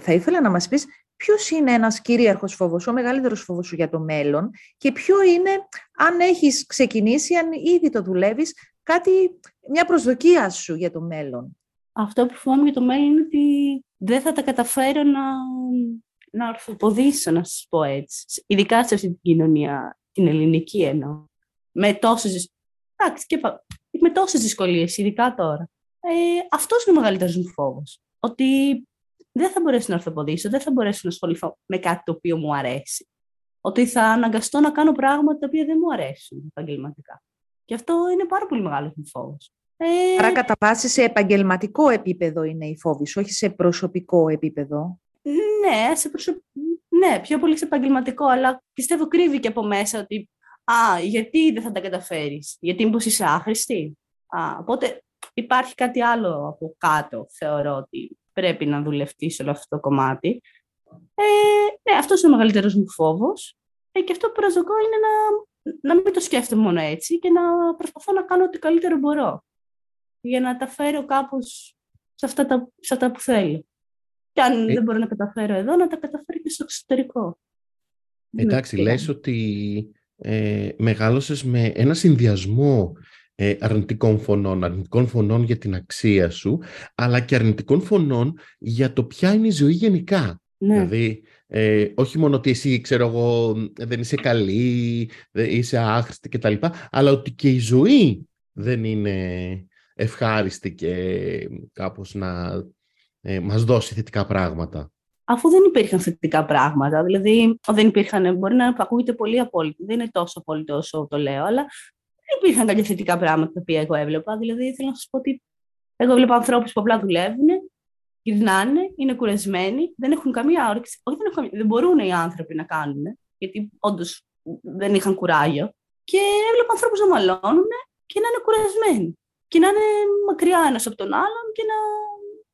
θα ήθελα να μας πεις ποιος είναι ένας κυρίαρχος φόβος σου, ο μεγαλύτερος φόβος σου για το μέλλον και ποιο είναι, αν έχεις ξεκινήσει, αν ήδη το δουλεύεις, μια προσδοκία σου για το μέλλον. Αυτό που φοβάμαι για το μέλλον είναι ότι δεν θα τα καταφέρω να ορθοποδήσω, να σας πω έτσι. Ειδικά σε αυτή την κοινωνία, την ελληνική εννοώ. Με τόσες δυσκολίες, ειδικά τώρα. Αυτός είναι ο μεγαλύτερος μου φόβος. Ότι δεν θα μπορέσω να ορθοποδήσω, δεν θα μπορέσω να ασχοληθώ με κάτι το οποίο μου αρέσει. Ότι θα αναγκαστώ να κάνω πράγματα τα οποία δεν μου αρέσουν επαγγελματικά. Και αυτό είναι πάρα πολύ μεγάλος μου φόβος. Άρα κατά βάση σε επαγγελματικό επίπεδο είναι η φόβη σου, όχι σε προσωπικό επίπεδο. Ναι, ναι, πιο πολύ σε επαγγελματικό, αλλά πιστεύω κρύβει και από μέσα ότι γιατί δεν θα τα καταφέρεις, γιατί μήπως είσαι άχρηστη. Οπότε υπάρχει κάτι άλλο από κάτω, θεωρώ ότι πρέπει να δουλευτείς όλο αυτό το κομμάτι. Ναι, αυτός είναι ο μεγαλύτερος μου φόβος και αυτό που προσδοκώ είναι να μην το σκέφτομαι μόνο έτσι και να προσπαθώ να κάνω ό,τι καλύτερο μπορώ, για να τα φέρω κάπως σε αυτά που θέλω. Και αν δεν μπορώ να καταφέρω εδώ, να τα καταφέρω και στο εξωτερικό. Εντάξει, λες ότι μεγάλωσες με ένα συνδυασμό αρνητικών φωνών για την αξία σου, αλλά και αρνητικών φωνών για το ποια είναι η ζωή γενικά. Ναι. Δηλαδή, όχι μόνο ότι εσύ, ξέρω εγώ, δεν είσαι καλή, είσαι άχρηστη κτλ, αλλά ότι και η ζωή δεν είναι... ευχάριστη και κάπως να μας δώσει θετικά πράγματα. Αφού δεν υπήρχαν θετικά πράγματα, δηλαδή δεν υπήρχαν, μπορεί να ακούγεται πολύ απόλυτο, δεν είναι τόσο απόλυτο όσο το λέω, αλλά δεν υπήρχαν κάποια θετικά πράγματα τα οποία εγώ έβλεπα. Δηλαδή θέλω να σας πω ότι εγώ βλέπω ανθρώπους που απλά δουλεύουν, γυρνάνε, είναι κουρασμένοι, δεν έχουν καμία όρεξη. Όχι, δεν μπορούν οι άνθρωποι να κάνουν, γιατί όντως δεν είχαν κουράγιο. Και έβλεπα ανθρώπους να μαλώνουν και να είναι κουρασμένοι. Και να είναι μακριά ένας από τον άλλον και να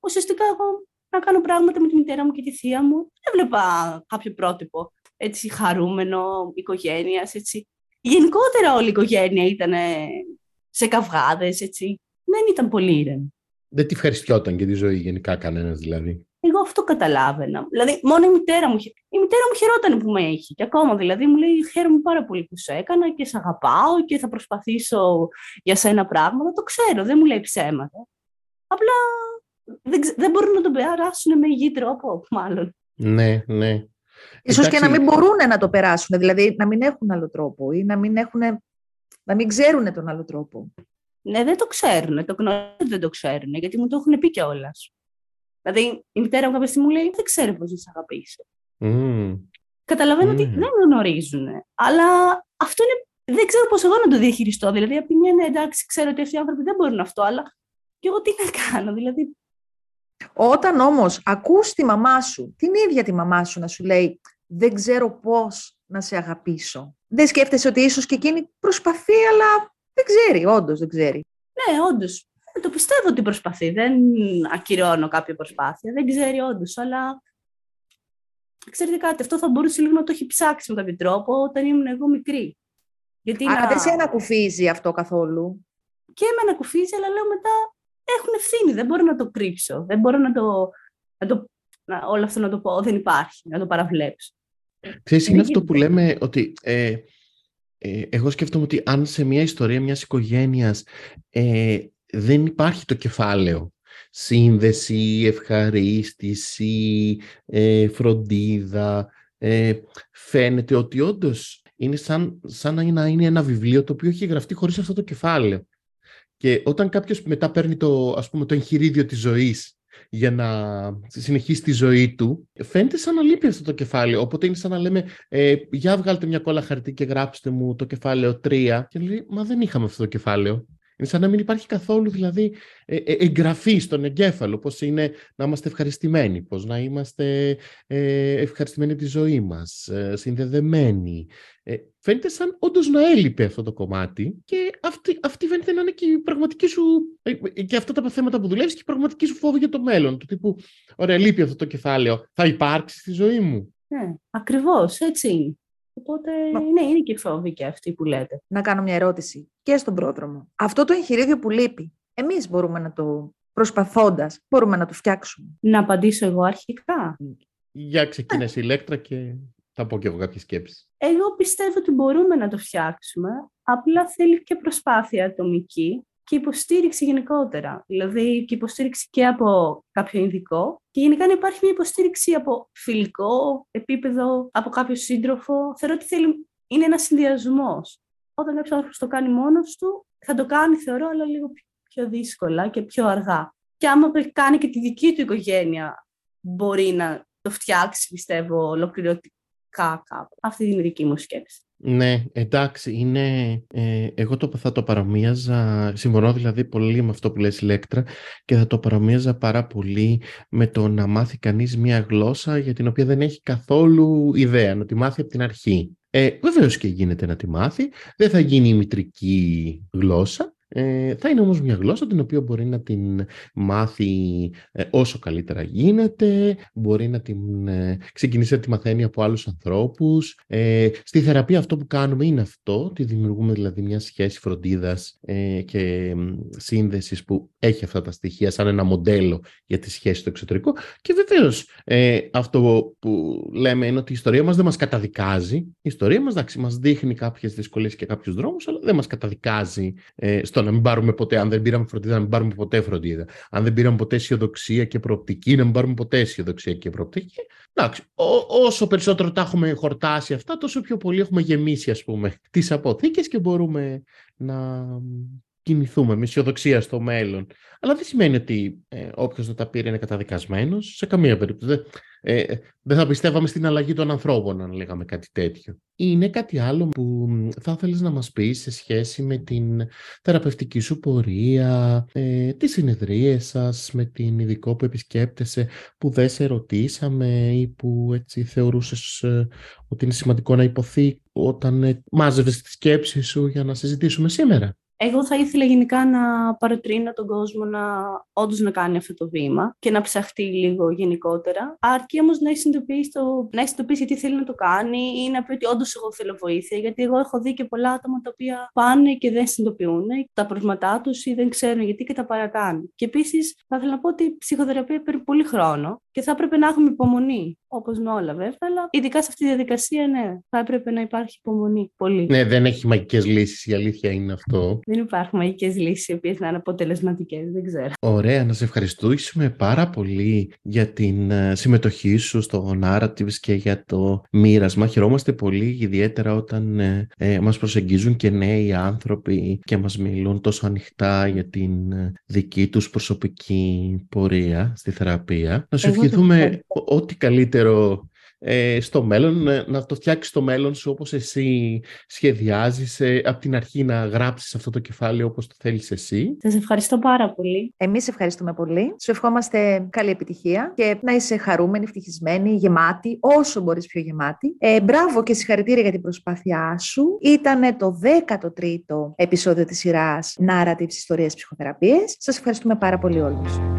ουσιαστικά εγώ να κάνω πράγματα με τη μητέρα μου και τη θεία μου. Δεν βλέπα κάποιο πρότυπο έτσι χαρούμενο, οικογένειας, έτσι. Γενικότερα όλη η οικογένεια ήταν σε καυγάδες, έτσι. Δεν ήταν πολύ ήρεμη. Δεν τη ευχαριστιόταν για τη ζωή γενικά κανένας δηλαδή. Εγώ αυτό καταλάβαινα. Δηλαδή, μόνο η μητέρα μου χαιρόταν που με έχει. Και ακόμα δηλαδή μου λέει: χαίρομαι πάρα πολύ που σου έκανα και σε αγαπάω και θα προσπαθήσω για σένα πράγματα. Το ξέρω, δεν μου λέει ψέματα. Απλά δεν μπορούν να τον περάσουν με υγιή τρόπο, μάλλον. Ναι, ναι. Ίσως εντάξει, και να μην μπορούν να το περάσουν, δηλαδή να μην έχουν άλλο τρόπο ή να μην ξέρουν τον άλλο τρόπο. Ναι, δεν το ξέρουν. Το γνωρίζουν ότι δεν το ξέρουν, γιατί μου το έχουν πει κιόλας. Δηλαδή, η μητέρα μου κάποια στιγμή μου λέει: δεν ξέρω πώς να σε αγαπήσω. Καταλαβαίνω ότι δεν γνωρίζουν. Αλλά αυτό είναι, δεν ξέρω πώς εγώ να το διαχειριστώ. Δηλαδή, από τη μία, ναι, εντάξει, ξέρω ότι αυτοί οι άνθρωποι δεν μπορούν αυτό, αλλά και εγώ τι να κάνω, δηλαδή. Όταν όμως ακούς τη μαμά σου, την ίδια τη μαμά σου να σου λέει: δεν ξέρω πώς να σε αγαπήσω. Δεν σκέφτεσαι ότι ίσως και εκείνη προσπαθεί, αλλά δεν ξέρει, όντως δεν ξέρει. Ναι, όντως. Το πιστεύω ότι προσπαθεί. Δεν ακυρώνω κάποια προσπάθεια. Δεν ξέρει όντως, αλλά. Ξέρετε κάτι, αυτό θα μπορούσε λίγο να το έχει ψάξει με κάποιο τρόπο όταν ήμουν εγώ μικρή. Αλλά δεν σε ανακουφίζει αυτό καθόλου. Και με ανακουφίζει, αλλά λέω μετά. Έχουν ευθύνη, δεν μπορώ να το κρύψω. Δεν μπορώ όλο αυτό να το πω. Δεν υπάρχει, να το παραβλέψω. Ξέρεις, είναι αυτό που λέμε ότι εγώ σκέφτομαι ότι αν σε μια ιστορία μιας οικογένειας δεν υπάρχει το κεφάλαιο σύνδεση, ευχαρίστηση, φροντίδα, φαίνεται ότι όντως είναι σαν να είναι ένα βιβλίο το οποίο έχει γραφτεί χωρίς αυτό το κεφάλαιο. Και όταν κάποιος μετά παίρνει το εγχειρίδιο της ζωής για να συνεχίσει τη ζωή του, φαίνεται σαν να λείπει αυτό το κεφάλαιο. Οπότε είναι σαν να λέμε, για βγάλτε μια κόλλα χαρτί και γράψτε μου το κεφάλαιο 3. Και λέει, μα δεν είχαμε αυτό το κεφάλαιο. Είναι σαν να μην υπάρχει καθόλου δηλαδή εγγραφή στον εγκέφαλο, πώς είναι να είμαστε ευχαριστημένοι, πώς να είμαστε ευχαριστημένοι τη ζωή μας, συνδεδεμένοι. Φαίνεται σαν όντως να έλειπε αυτό το κομμάτι και αυτή φαίνεται να είναι και η πραγματική σου, και αυτά τα θέματα που δουλεύεις και η πραγματική σου φόβη για το μέλλον, του τύπου ωραία, λείπει αυτό το κεφάλαιο, θα υπάρξει στη ζωή μου. Ναι, ακριβώς, έτσι είναι. Οπότε, ναι, είναι και φόβοι και αυτοί που λέτε. Να κάνω μια ερώτηση και στον πρόδρομο. Αυτό το εγχειρίδιο που λείπει, εμείς μπορούμε να το προσπαθώντας, μπορούμε να το φτιάξουμε. Να απαντήσω εγώ αρχικά. Για ξεκίνησε η Ηλέκτρα και θα πω κι εγώ κάποιες σκέψεις. Εγώ πιστεύω ότι μπορούμε να το φτιάξουμε, απλά θέλει και προσπάθεια ατομική και υποστήριξη γενικότερα. Δηλαδή, και υποστήριξη και από κάποιο ειδικό. Και γενικά να υπάρχει μια υποστήριξη από φιλικό επίπεδο, από κάποιο σύντροφο. Θεωρώ ότι είναι ένας συνδυασμός. Όταν κάποιος άνθρωπος το κάνει μόνος του, θα το κάνει, θεωρώ, αλλά λίγο πιο δύσκολα και πιο αργά. Και άμα κάνει και τη δική του οικογένεια, μπορεί να το φτιάξει, πιστεύω, ολοκληρωτικά κάπου. Αυτή είναι η δική μου σκέψη. Ναι, εντάξει, είναι. Εγώ θα το παρομοίαζα. Συμφωνώ δηλαδή πολύ με αυτό που λες, Ηλέκτρα, και θα το παρομοίαζα πάρα πολύ με το να μάθει κανείς μια γλώσσα για την οποία δεν έχει καθόλου ιδέα, να τη μάθει από την αρχή. Βεβαίως και γίνεται να τη μάθει, δεν θα γίνει η μητρική γλώσσα. Θα είναι όμως μια γλώσσα την οποία μπορεί να την μάθει όσο καλύτερα γίνεται, μπορεί να την ξεκινήσει να τη μαθαίνει από άλλους ανθρώπους. Στη θεραπεία αυτό που κάνουμε είναι αυτό, ότι δημιουργούμε δηλαδή μια σχέση φροντίδας και σύνδεσης που έχει αυτά τα στοιχεία σαν ένα μοντέλο για τη σχέση στο εξωτερικό. Και βεβαίως αυτό που λέμε είναι ότι η ιστορία μας δεν μας καταδικάζει. Η ιστορία μας, εντάξει, μας δείχνει κάποιες δυσκολίες και κάποιους δρόμους, αλλά δεν μας καταδικάζει στο να μην πάρουμε ποτέ, αν δεν πήραμε φροντίδα, να μην πάρουμε ποτέ φροντίδα. Αν δεν πήραμε ποτέ αισιοδοξία και προοπτική, να μην πάρουμε ποτέ αισιοδοξία και προοπτική. Εντάξει, όσο περισσότερο τα έχουμε χορτάσει αυτά, τόσο πιο πολύ έχουμε γεμίσει, ας πούμε, τις αποθήκες και μπορούμε να κινηθούμε με αισιοδοξία στο μέλλον. Αλλά δεν σημαίνει ότι όποιος δεν τα πήρε είναι καταδικασμένος, σε καμία περίπτωση. Δεν θα πιστεύαμε στην αλλαγή των ανθρώπων αν λέγαμε κάτι τέτοιο. Είναι κάτι άλλο που θα ήθελες να μας πεις σε σχέση με την θεραπευτική σου πορεία, τις συνεδρίες σας με την ειδικό που επισκέπτεσαι, που δεν σε ρωτήσαμε ή που έτσι θεωρούσες ότι είναι σημαντικό να υποθεί όταν μάζευες τις σκέψεις σου για να συζητήσουμε σήμερα. Εγώ θα ήθελα γενικά να παροτρύνω τον κόσμο να όντως να κάνει αυτό το βήμα και να ψαχτεί λίγο γενικότερα. Αρκεί όμως να έχει συνειδητοποιήσει γιατί θέλει να το κάνει ή να πει ότι όντως εγώ θέλω βοήθεια. Γιατί εγώ έχω δει και πολλά άτομα τα οποία πάνε και δεν συνειδητοποιούν τα προβλήματά τους ή δεν ξέρουν γιατί και τα παρακάνουν. Και επίσης θα ήθελα να πω ότι η ψυχοθεραπεία παίρνει πολύ χρόνο και θα έπρεπε να έχουμε υπομονή. Όπως με όλα βέβαια, αλλά ειδικά σε αυτή τη διαδικασία, ναι, θα έπρεπε να υπάρχει υπομονή πολύ. Ναι, δεν έχει μαγικές λύσεις, η αλήθεια είναι αυτό. Δεν υπάρχουν μαγικές λύσεις οι οποίες να είναι αποτελεσματικές, δεν ξέρω. Ωραία, να σε ευχαριστούμε πάρα πολύ για την συμμετοχή σου στο Narratives και για το μοίρασμα. Χαιρόμαστε πολύ, ιδιαίτερα όταν μας προσεγγίζουν και νέοι άνθρωποι και μας μιλούν τόσο ανοιχτά για την δική τους προσωπική πορεία στη θεραπεία. Να σου ευχηθούμε ό,τι καλύτερο στο μέλλον, να το φτιάξεις το μέλλον σου όπως εσύ σχεδιάζεις, από την αρχή να γράψεις αυτό το κεφάλαιο όπως το θέλεις εσύ. Σας ευχαριστώ πάρα πολύ. Εμείς ευχαριστούμε πολύ. Σου ευχόμαστε καλή επιτυχία και να είσαι χαρούμενη, ευτυχισμένη, γεμάτη, όσο μπορείς πιο γεμάτη. Μπράβο και συγχαρητήρια για την προσπάθειά σου. Ήτανε το 13ο επεισόδιο της σειράς Narratives Ιστορίες Ψυχοθεραπείας. Σας ευχαριστούμε πάρα πολύ όλους.